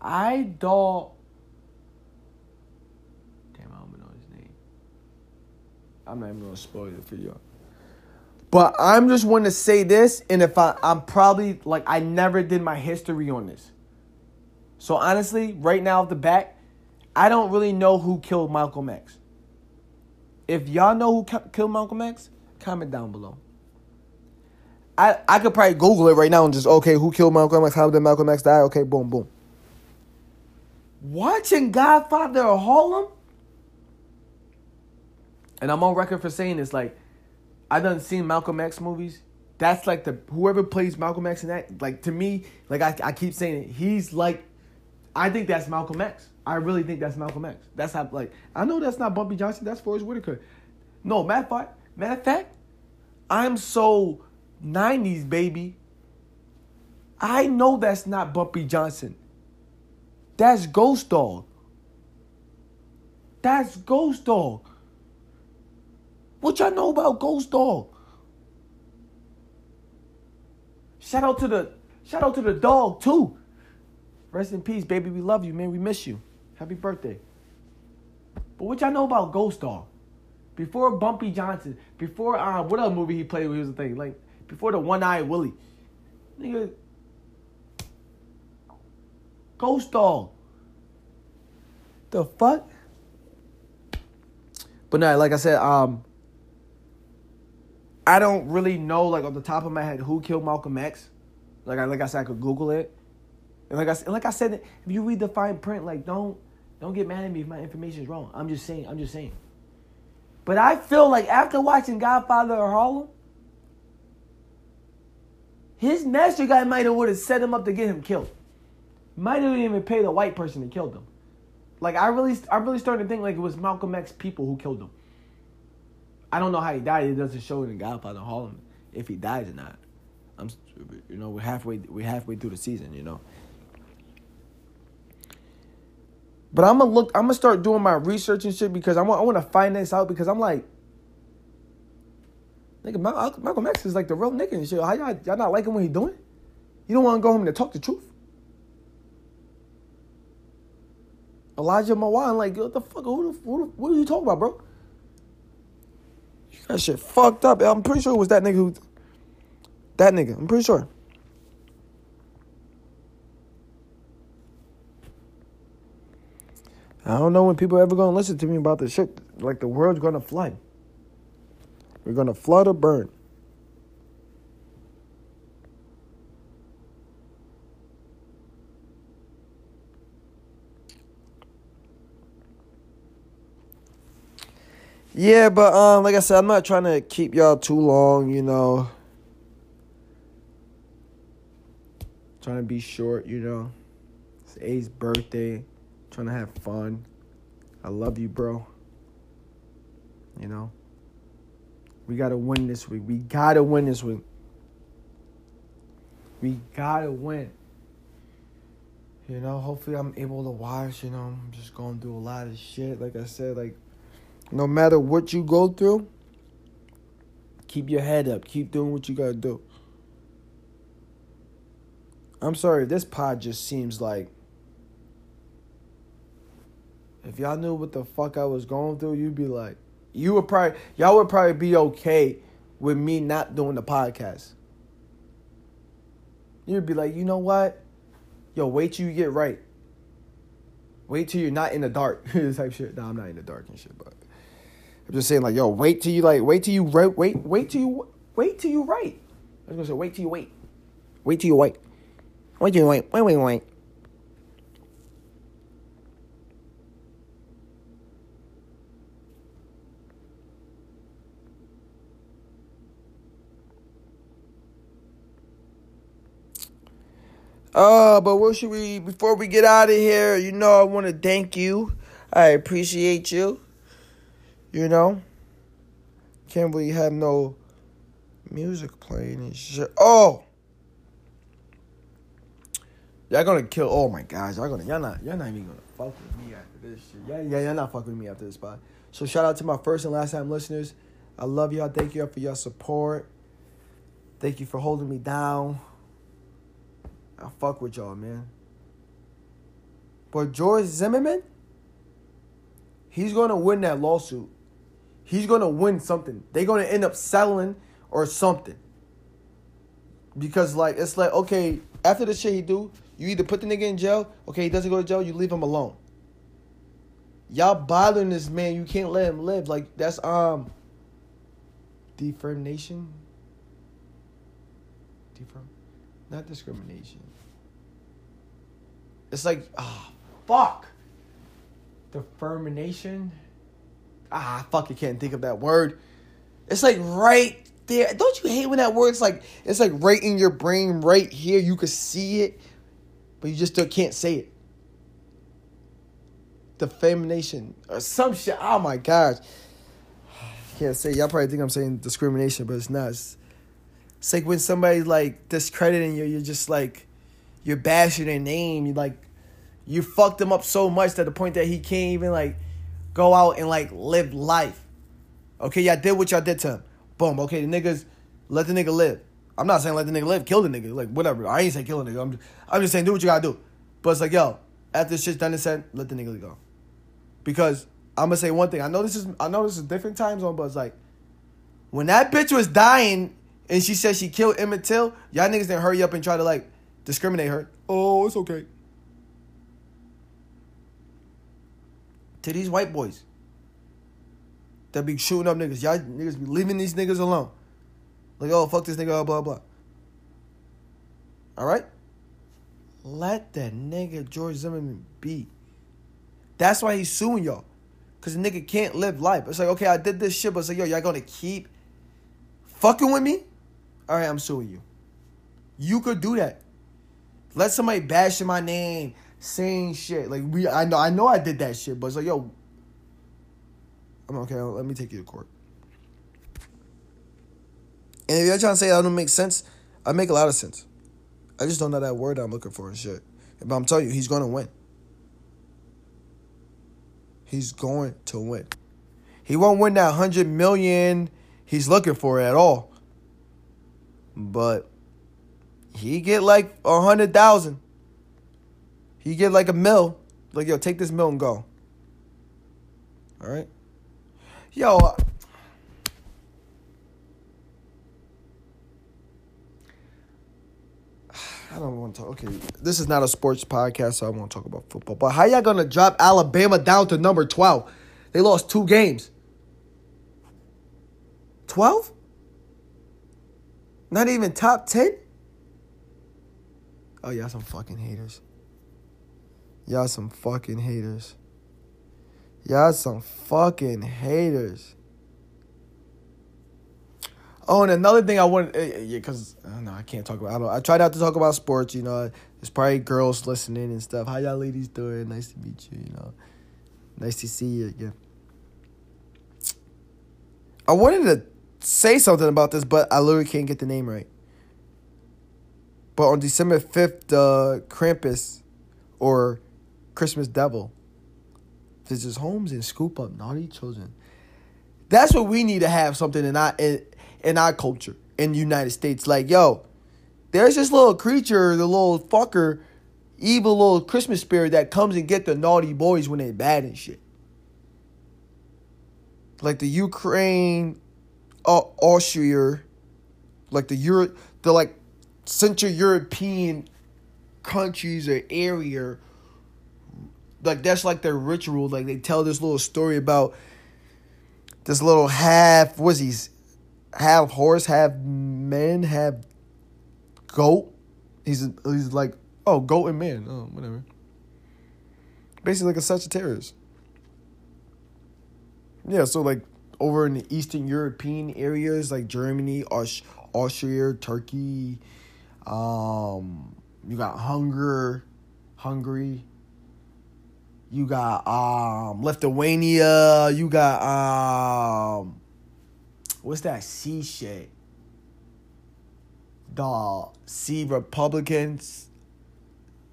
Damn, I don't even know his name. I'm not even going to spoil it for y'all. But I'm just want to say this, and if I'm probably, like, I never did my history on this. So, honestly, right now off the bat, I don't really know who killed Malcolm X. If y'all know who killed Malcolm X, comment down below. I could probably Google it right now and just, okay, who killed Malcolm X? How did Malcolm X die? Okay, boom, boom. Watching Godfather of Harlem? And I'm on record for saying this, like, I done seen Malcolm X movies. That's like whoever plays Malcolm X in that, like, to me, like, I keep saying it, he's like, I think that's Malcolm X. I really think that's Malcolm X. That's how, like, I know that's not Bumpy Johnson. That's Forrest Whitaker. No, matter of fact, I'm so 90s, baby. I know that's not Bumpy Johnson. That's Ghost Dog. That's Ghost Dog. What y'all know about Ghost Dog? Shout out to the dog too. Rest in peace, baby. We love you, man. We miss you. Happy birthday. But what y'all know about Ghost Dog? Before Bumpy Johnson, before what other movie he played when he was a thing? Like before the One-Eyed Willie. Nigga. Ghost Dog. The fuck? But no, like I said, I don't really know, like, on the top of my head, who killed Malcolm X. Like I said, I could Google it. And like I said, if you read the fine print, like, don't get mad at me if my information is wrong. I'm just saying. But I feel like after watching Godfather of Harlem, his master guy might have would have set him up to get him killed. Might have even paid a white person that killed them. Like, I really started to think, like, it was Malcolm X people who killed him. I don't know how he died. It doesn't show in Godfather Harlem if he dies or not. We're halfway through the season, you know. But I'm gonna start doing my research and shit because I want to find this out because I'm like, nigga, Malcolm X is like the real nigga and shit. How y'all not liking what he doing? You don't want to go home and talk the truth. Elijah Mawan, like, what the fuck? What are you talking about, bro? You got shit fucked up. I'm pretty sure it was that nigga who... That nigga, I'm pretty sure. I don't know when people are ever going to listen to me about this shit. Like, the world's going to flood. We're going to flood or burn. Yeah, but like I said, I'm not trying to keep y'all too long, you know. Trying to be short, you know. It's A's birthday. Trying to have fun. I love you, bro. You know. We got to win this week. We got to win. You know, hopefully I'm able to watch, you know. I'm just going through a lot of shit. Like I said, like, no matter what you go through, keep your head up. Keep doing what you gotta do. I'm sorry, this pod just seems like... If y'all knew what the fuck I was going through, you'd be like... Y'all would probably be okay with me not doing the podcast. You'd be like, you know what? Yo, wait till you get right. Wait till you're not in the dark. Type shit. Nah, I'm not in the dark and shit, but... I'm just saying, like, yo, wait till you write. I was gonna say, wait till you wait. But what should we, before we get out of here, you know, I want to thank you. I appreciate you. You know, can't really have no music playing and shit. Oh, y'all gonna kill. Oh my gosh, y'all not even gonna fuck with me after this shit. Y'all not fucking with me after this spot. So shout out to my first and last time listeners. I love y'all. Thank y'all for your support. Thank you for holding me down. I fuck with y'all, man. But George Zimmerman, he's going to win that lawsuit. He's going to win something. They're going to end up settling or something. Because, like, it's like, okay, after the shit he do, you either put the nigga in jail, okay, he doesn't go to jail, you leave him alone. Y'all bothering this man. You can't let him live. Like, that's, defamation? Not discrimination. It's like, fuck. Defamation. I can't think of that word. It's like right there. Don't you hate when that word's like, it's like right in your brain, right here. You could see it, but you just still can't say it. Defamation or some shit. Oh my gosh. I can't say it. Y'all probably think I'm saying discrimination, but it's not. It's like when somebody's, like, discrediting you, you're just, like, you're bashing their name. You, like, you fucked him up so much to the point that he can't even, like, go out and, like, live life. Okay, y'all did what y'all did to him. Boom. Okay, let the nigga live. I'm not saying let the nigga live. Kill the nigga. Like, whatever. I ain't saying kill the nigga. I'm just saying do what you gotta do. But it's like, yo, after this shit's done and said, let the nigga go. Because I'm gonna say one thing. I know this is different time zone, but it's like, when that bitch was dying... and she said she killed Emmett Till, y'all niggas didn't hurry up and try to, like, discriminate her. Oh, it's okay. To these white boys that be shooting up niggas, y'all niggas be leaving these niggas alone. Like, oh, fuck this nigga, blah, blah. All right? Let that nigga George Zimmerman be. That's why he's suing y'all. Because the nigga can't live life. It's like, okay, I did this shit, but it's like, yo, y'all gonna keep... fucking with me? All right, I'm suing you. You could do that. Let somebody bash in my name, saying shit. Like, I know I did that shit, but it's like, yo, I'm okay, let me take you to court. And if you're trying to say that don't make sense, I make a lot of sense. I just don't know that word I'm looking for and shit. But I'm telling you, he's going to win. He's going to win. He won't win that $100 million... he's looking for it at all. But he get like 100,000. He get like $1 million. Like, yo, take this $1 million and go. All right? Yo. I don't want to talk. Okay, this is not a sports podcast, so I won't talk about football. But how y'all going to drop Alabama down to number 12? They lost 2 games. 12? Not even top 10? Oh, y'all some fucking haters. Y'all some fucking haters. Y'all some fucking haters. Oh, and another thing I want... yeah, because... no, I can't talk about... I try not to talk about sports, you know. There's probably girls listening and stuff. How y'all ladies doing? Nice to meet you, you know. Nice to see you again. I wanted to... say something about this, but I literally can't get the name right. But on December 5th, the Krampus or Christmas Devil visits homes and scoop up naughty children. That's what we need to have something in our culture in the United States. Like, yo, there's this little creature, the little fucker, evil little Christmas spirit that comes and get the naughty boys when they bad and shit. Like the Ukraine. Austria, like the like Central European countries or area, like that's like their ritual. Like they tell this little story about this little half, what's he, half horse, half man, half goat. He's like, oh, goat and man, oh whatever. Basically, like a Sagittarius. Yeah, so like. Over in the Eastern European areas like Germany, Austria, Turkey, You got Hungary. You got Lithuania. You got what's that C shit? The C Republicans.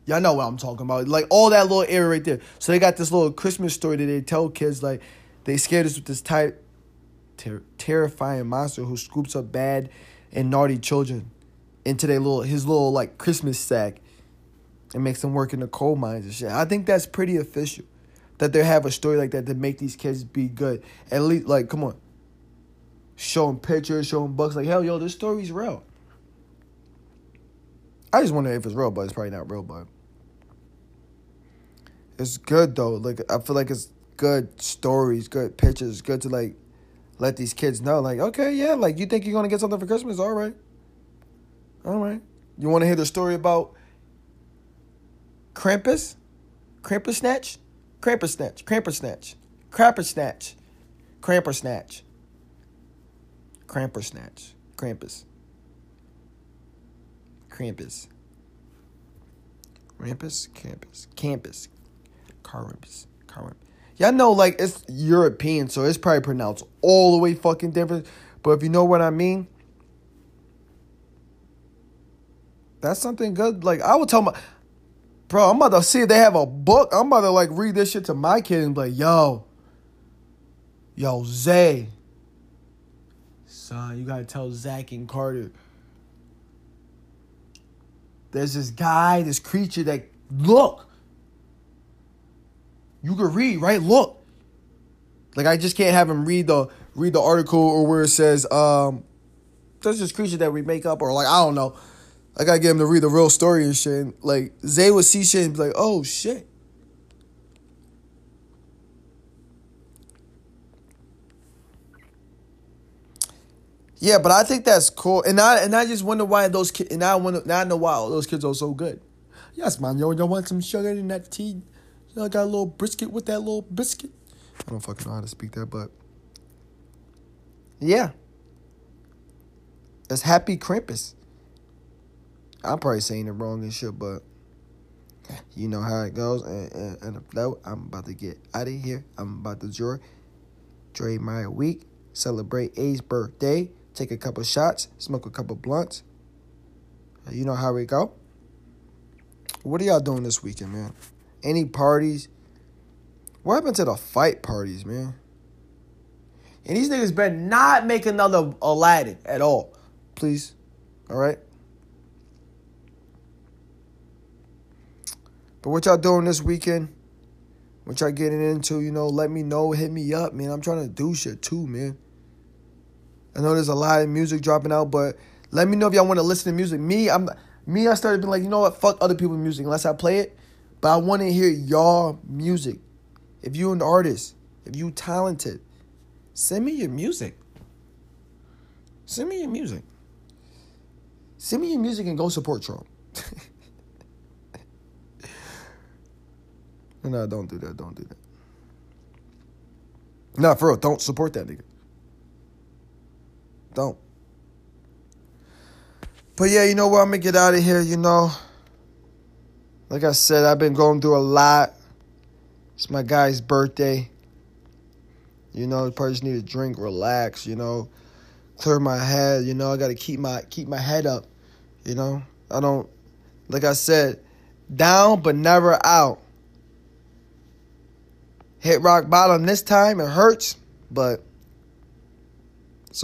Y'all know what I'm talking about. Like, all that little area right there. So they got this little Christmas story that they tell kids, like, they scared us with this terrifying monster who scoops up bad and naughty children into his little, like, Christmas sack and makes them work in the coal mines and shit. I think that's pretty official that they have a story like that to make these kids be good. At least, like, come on. Show them pictures, show them books. Like, hell, yo, this story's real. I just wonder if it's real, but it's probably not real, but... It's good, though. Like, I feel like it's good stories, good pictures, good to, like, let these kids know. Like, okay, yeah, like, you think you're going to get something for Christmas? All right. All right. You want to hear the story about Krampus? Krampus. Y'all know, like, it's European, so it's probably pronounced all the way fucking different. But if you know what I mean, that's something good. Like, I would tell my... Bro, I'm about to see if they have a book. I'm about to, like, read this shit to my kid and be like, Yo, Zay. Son, you gotta tell Zach and Carter... There's this guy, this creature that, look, you can read, right? Look. Like, I just can't have him read the article or where it says, there's this creature that we make up, or, like, I don't know. I got to get him to read the real story and shit. And, like, Zay would see shit and be like, oh, shit. Yeah, but I think that's cool, and I just wonder why those kids, now I know why those kids are so good. Yes, man, yo, y'all want some sugar in that tea? Y'all got a little brisket with that little biscuit? I don't fucking know how to speak that, but yeah, that's Happy Krampus. I'm probably saying it wrong and shit, but you know how it goes. And I'm about to get out of here. I'm about to enjoy my week. Celebrate A's birthday. Take a couple shots. Smoke a couple blunts. You know how we go. What are y'all doing this weekend, man? Any parties? What happened to the fight parties, man? And these niggas better not make another Aladdin at all. Please. All right? But what y'all doing this weekend? What y'all getting into? You know, let me know. Hit me up, man. I'm trying to do shit too, man. I know there's a lot of music dropping out, but let me know if y'all want to listen to music. I started being like, you know what? Fuck other people's music unless I play it. But I want to hear y'all music. If you're an artist, if you talented, send me your music. Send me your music and go support Trump. No, don't do that. No, for real, don't support that nigga. Don't. But yeah, you know what? I'm going to get out of here, you know. Like I said, I've been going through a lot. It's my guy's birthday. You know, probably just need to drink, relax, you know. Clear my head, you know. I got to keep my head up, you know. I don't, like I said, down but never out. Hit rock bottom this time. It hurts, but there's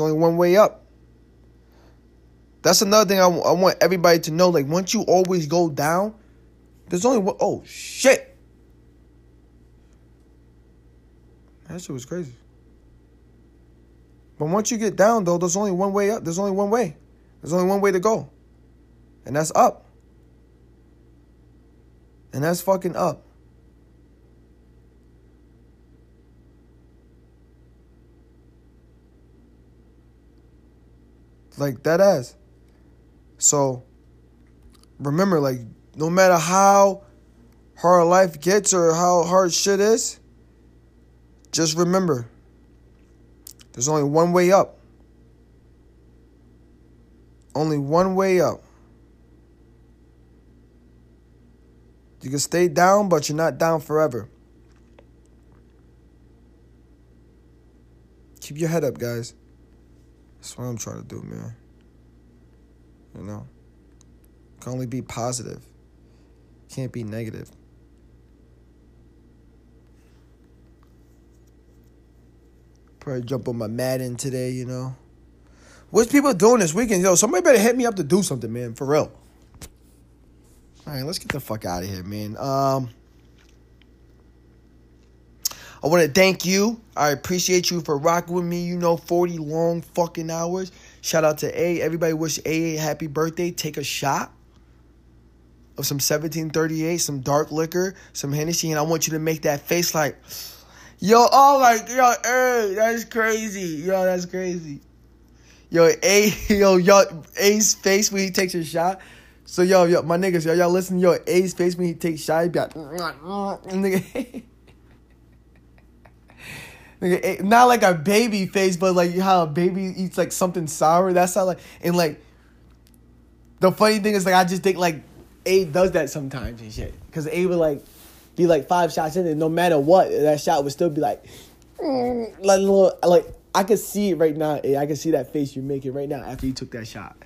only one way up. That's another thing I want everybody to know. Like, once you always go down, there's only one... Oh, shit. That shit was crazy. But once you get down, though, there's only one way up. There's only one way. There's only one way to go. And that's up. And that's fucking up. Like, that ass. So, remember, like, no matter how hard life gets or how hard shit is, just remember, there's only one way up. Only one way up. You can stay down, but you're not down forever. Keep your head up, guys. That's what I'm trying to do, man. You know? Can only be positive. Can't be negative. Probably jump on my Madden today, you know? What's people doing this weekend? Yo, somebody better hit me up to do something, man. For real. All right, let's get the fuck out of here, man. I want to thank you. I appreciate you for rocking with me. You know, 40 long fucking hours. Shout out to A. Everybody wish A a happy birthday. Take a shot of some 1738, some dark liquor, some Hennessy, and I want you to make that face like, yo, oh my, yo, hey, that's crazy. Yo, that's crazy. Yo, A, yo, A's face when he takes a shot. So, yo, my niggas, y'all listen to yo, A's face when he takes shot, he be like, nigga, nigga, not like a baby face, but like how a baby eats like something sour. That's how like, and like, the funny thing is like, I just think like, A does that sometimes and shit. Because A would like, be like 5 shots in and no matter what, that shot would still be like, like, I could see it right now, A. I could see that face you're making right now after you took that shot.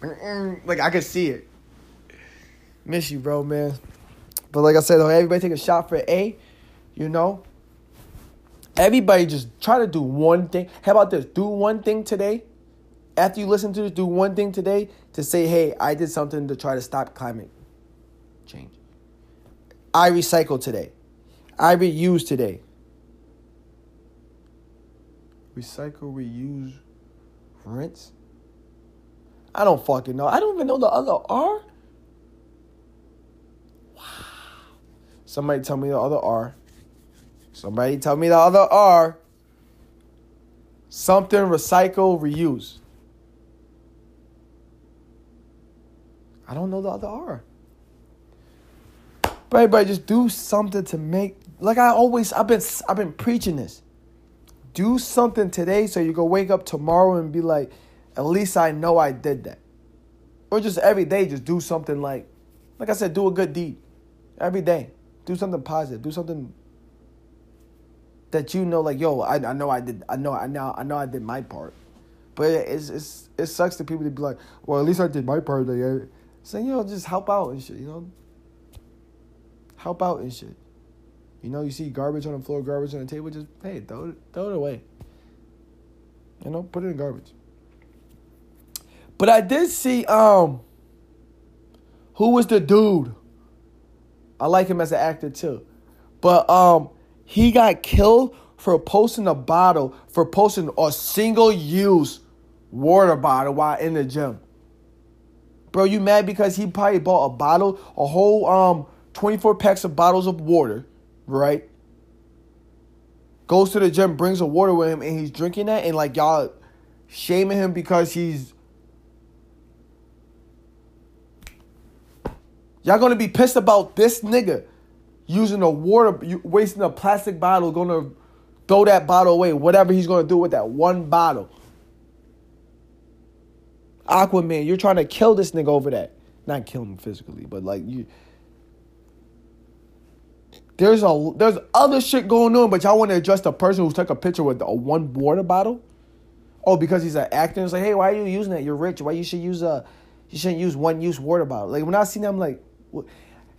Like, I could see it. Miss you, bro, man. But like I said, everybody take a shot for A, you know? Everybody just try to do one thing. How about this? Do one thing today. After you listen to this, do one thing today to say, hey, I did something to try to stop climate change. I recycled today. I reused today. Recycle, reuse, rinse? I don't fucking know. I don't even know the other R. Wow. Somebody tell me the other R. Somebody tell me the other R. Something, recycle, reuse. I don't know the other R. But everybody just do something to make, like I've been preaching this. Do something today so you can wake up tomorrow and be like, at least I know I did that. Or just every day, just do something like I said, do a good deed. Every day. Do something positive. Do something that you know, like, yo, I know I did my part. But it sucks to people to be like, well, at least I did my part. Like, saying, yo, just help out and shit, you know? Help out and shit. You know, you see garbage on the floor, garbage on the table, just, hey, throw it away. You know, put it in garbage. But I did see, who was the dude? I like him as an actor, too. But he got killed for posting a bottle, for posting a single-use water bottle while in the gym. Bro, you mad because he probably bought a bottle, a whole 24 packs of bottles of water, right? Goes to the gym, brings a water with him, and he's drinking that, and like y'all shaming him because he's... Y'all gonna be pissed about this nigga using a water, wasting a plastic bottle, gonna throw that bottle away, whatever he's gonna do with that one bottle. Aquaman, you're trying to kill this nigga over that. Not kill him physically, but like you... There's other shit going on, but y'all want to address the person who took a picture with a one water bottle? Oh, because he's an actor. It's like, hey, why are you using that? You're rich. Why you shouldn't use one-use water bottle? Like, when I seen that, I'm like, what?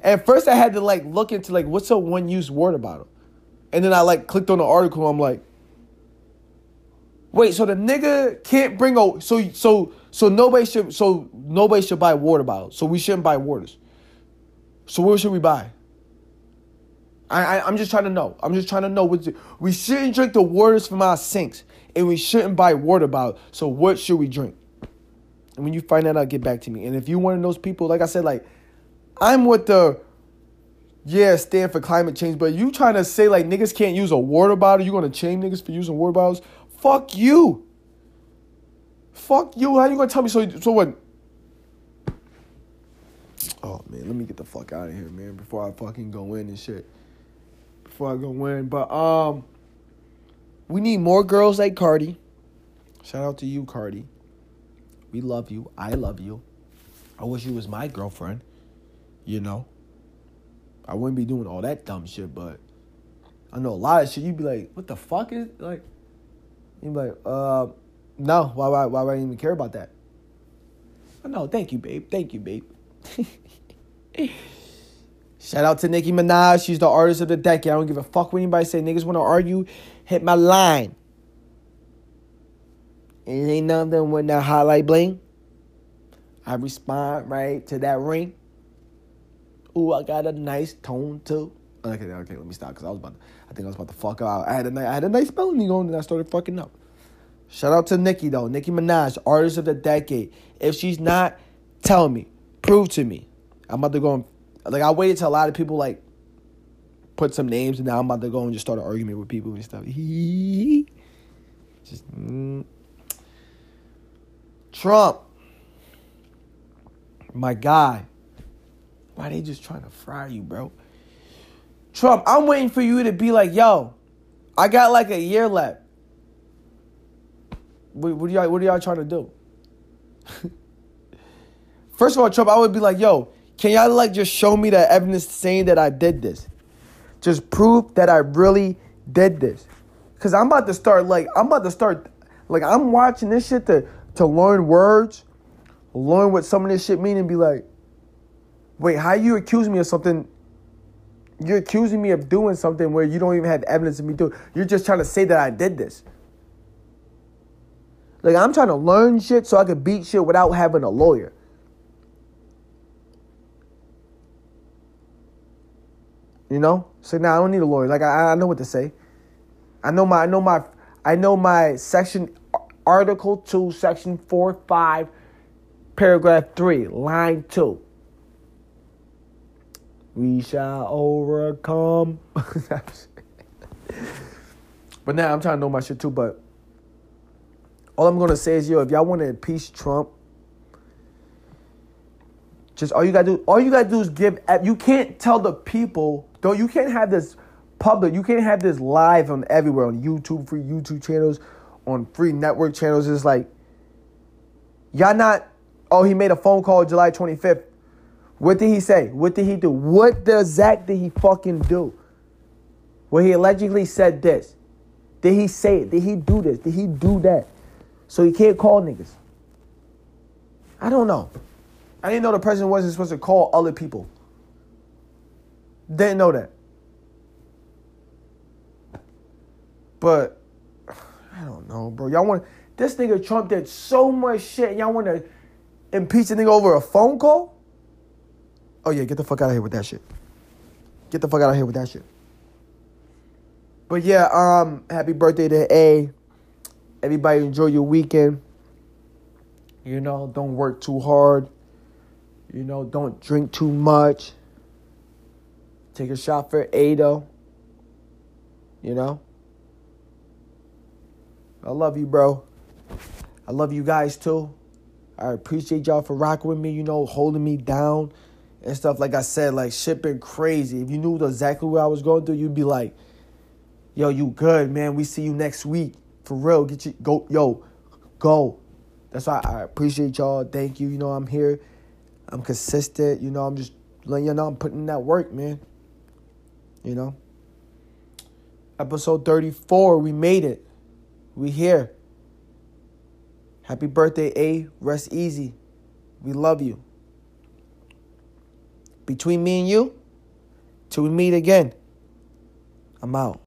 At first I had to like look into like, what's a one-use water bottle? And then I like clicked on the article. I'm like, wait, so the nigga can't bring a so nobody should buy water bottles. So we shouldn't buy waters. So what should we buy? I'm just trying to know. I'm just trying to know. We shouldn't drink the waters from our sinks. And we shouldn't buy water bottles. So what should we drink? And when you find that out, get back to me. And if you're one of those people, like I said, like, I'm with the, yeah, stand for climate change. But you trying to say, like, niggas can't use a water bottle. You going to shame niggas for using water bottles? Fuck you. Fuck you. How you going to tell me? So what? Oh, man, let me get the fuck out of here, man, before I fucking go in and shit. But we need more girls like Cardi. Shout out to you, Cardi. We love you. I love you. I wish you was my girlfriend. You know, I wouldn't be doing all that dumb shit, but I know a lot of shit you'd be like, what the fuck is like? You'd be like, no, why would I even care about that? Oh, no, thank you, babe. Shout out to Nicki Minaj. She's the artist of the decade. I don't give a fuck what anybody say. Niggas want to argue, hit my line. And ain't nothing with that highlight bling. I respond right to that ring. Ooh, I got a nice tone too. Okay, let me stop because I was about to fuck up. I had a nice melody going and I started fucking up. Shout out to Nicki though. Nicki Minaj, artist of the decade. If she's not, tell me. Prove to me. I'm about to go and like I waited till a lot of people like put some names and now I'm about to go and just start an argument with people and stuff. Just Trump. My guy. Why they just trying to fry you, bro? Trump, I'm waiting for you to be like, yo, I got like a year left. What are y'all trying to do? First of all, Trump, I would be like, yo, can y'all like just show me the evidence saying that I did this? Just prove that I really did this. Cause I'm about to start I'm watching this shit to learn words, learn what some of this shit mean and be like, wait, how you accuse me of something? You're accusing me of doing something where you don't even have evidence of me doing. You're just trying to say that I did this. Like, I'm trying to learn shit so I can beat shit without having a lawyer. You know? So now I don't need a lawyer. Like, I know what to say. I know my section, Article 2, Section 4, 5, Paragraph 3, Line 2. We shall overcome. But now I'm trying to know my shit too, but all I'm going to say is, yo, if y'all want to impeach Trump, just all you got to do is give. You can't tell the people, though. You can't have this public. You can't have this live on everywhere, on YouTube, free YouTube channels, on free network channels. It's like, y'all not, oh, he made a phone call July 25th. What did he say? What did he do? What the Zach did he fucking do? Well, he allegedly said this. Did he say it? Did he do this? Did he do that? So he can't call niggas. I don't know. I didn't know the president wasn't supposed to call other people. Didn't know that. But I don't know, bro. Y'all want this nigga Trump did so much shit. And y'all want to impeach a nigga over a phone call? Oh yeah, get the fuck out of here with that shit. Get the fuck out of here with that shit. But yeah, happy birthday to A. Everybody enjoy your weekend. You know, don't work too hard. You know, don't drink too much. Take a shot for Ado. You know? I love you, bro. I love you guys, too. I appreciate y'all for rocking with me, you know, holding me down and stuff. Like I said, like, shit been crazy. If you knew exactly what I was going through, you'd be like, yo, you good, man. We see you next week. For real, get you go, yo, go. That's why I appreciate y'all. Thank you. You know I'm here. I'm consistent. You know I'm just letting you know I'm putting in that work, man. You know. Episode 34, we made it. We here. Happy birthday, A. Rest easy. We love you. Between me and you, till we meet again. I'm out.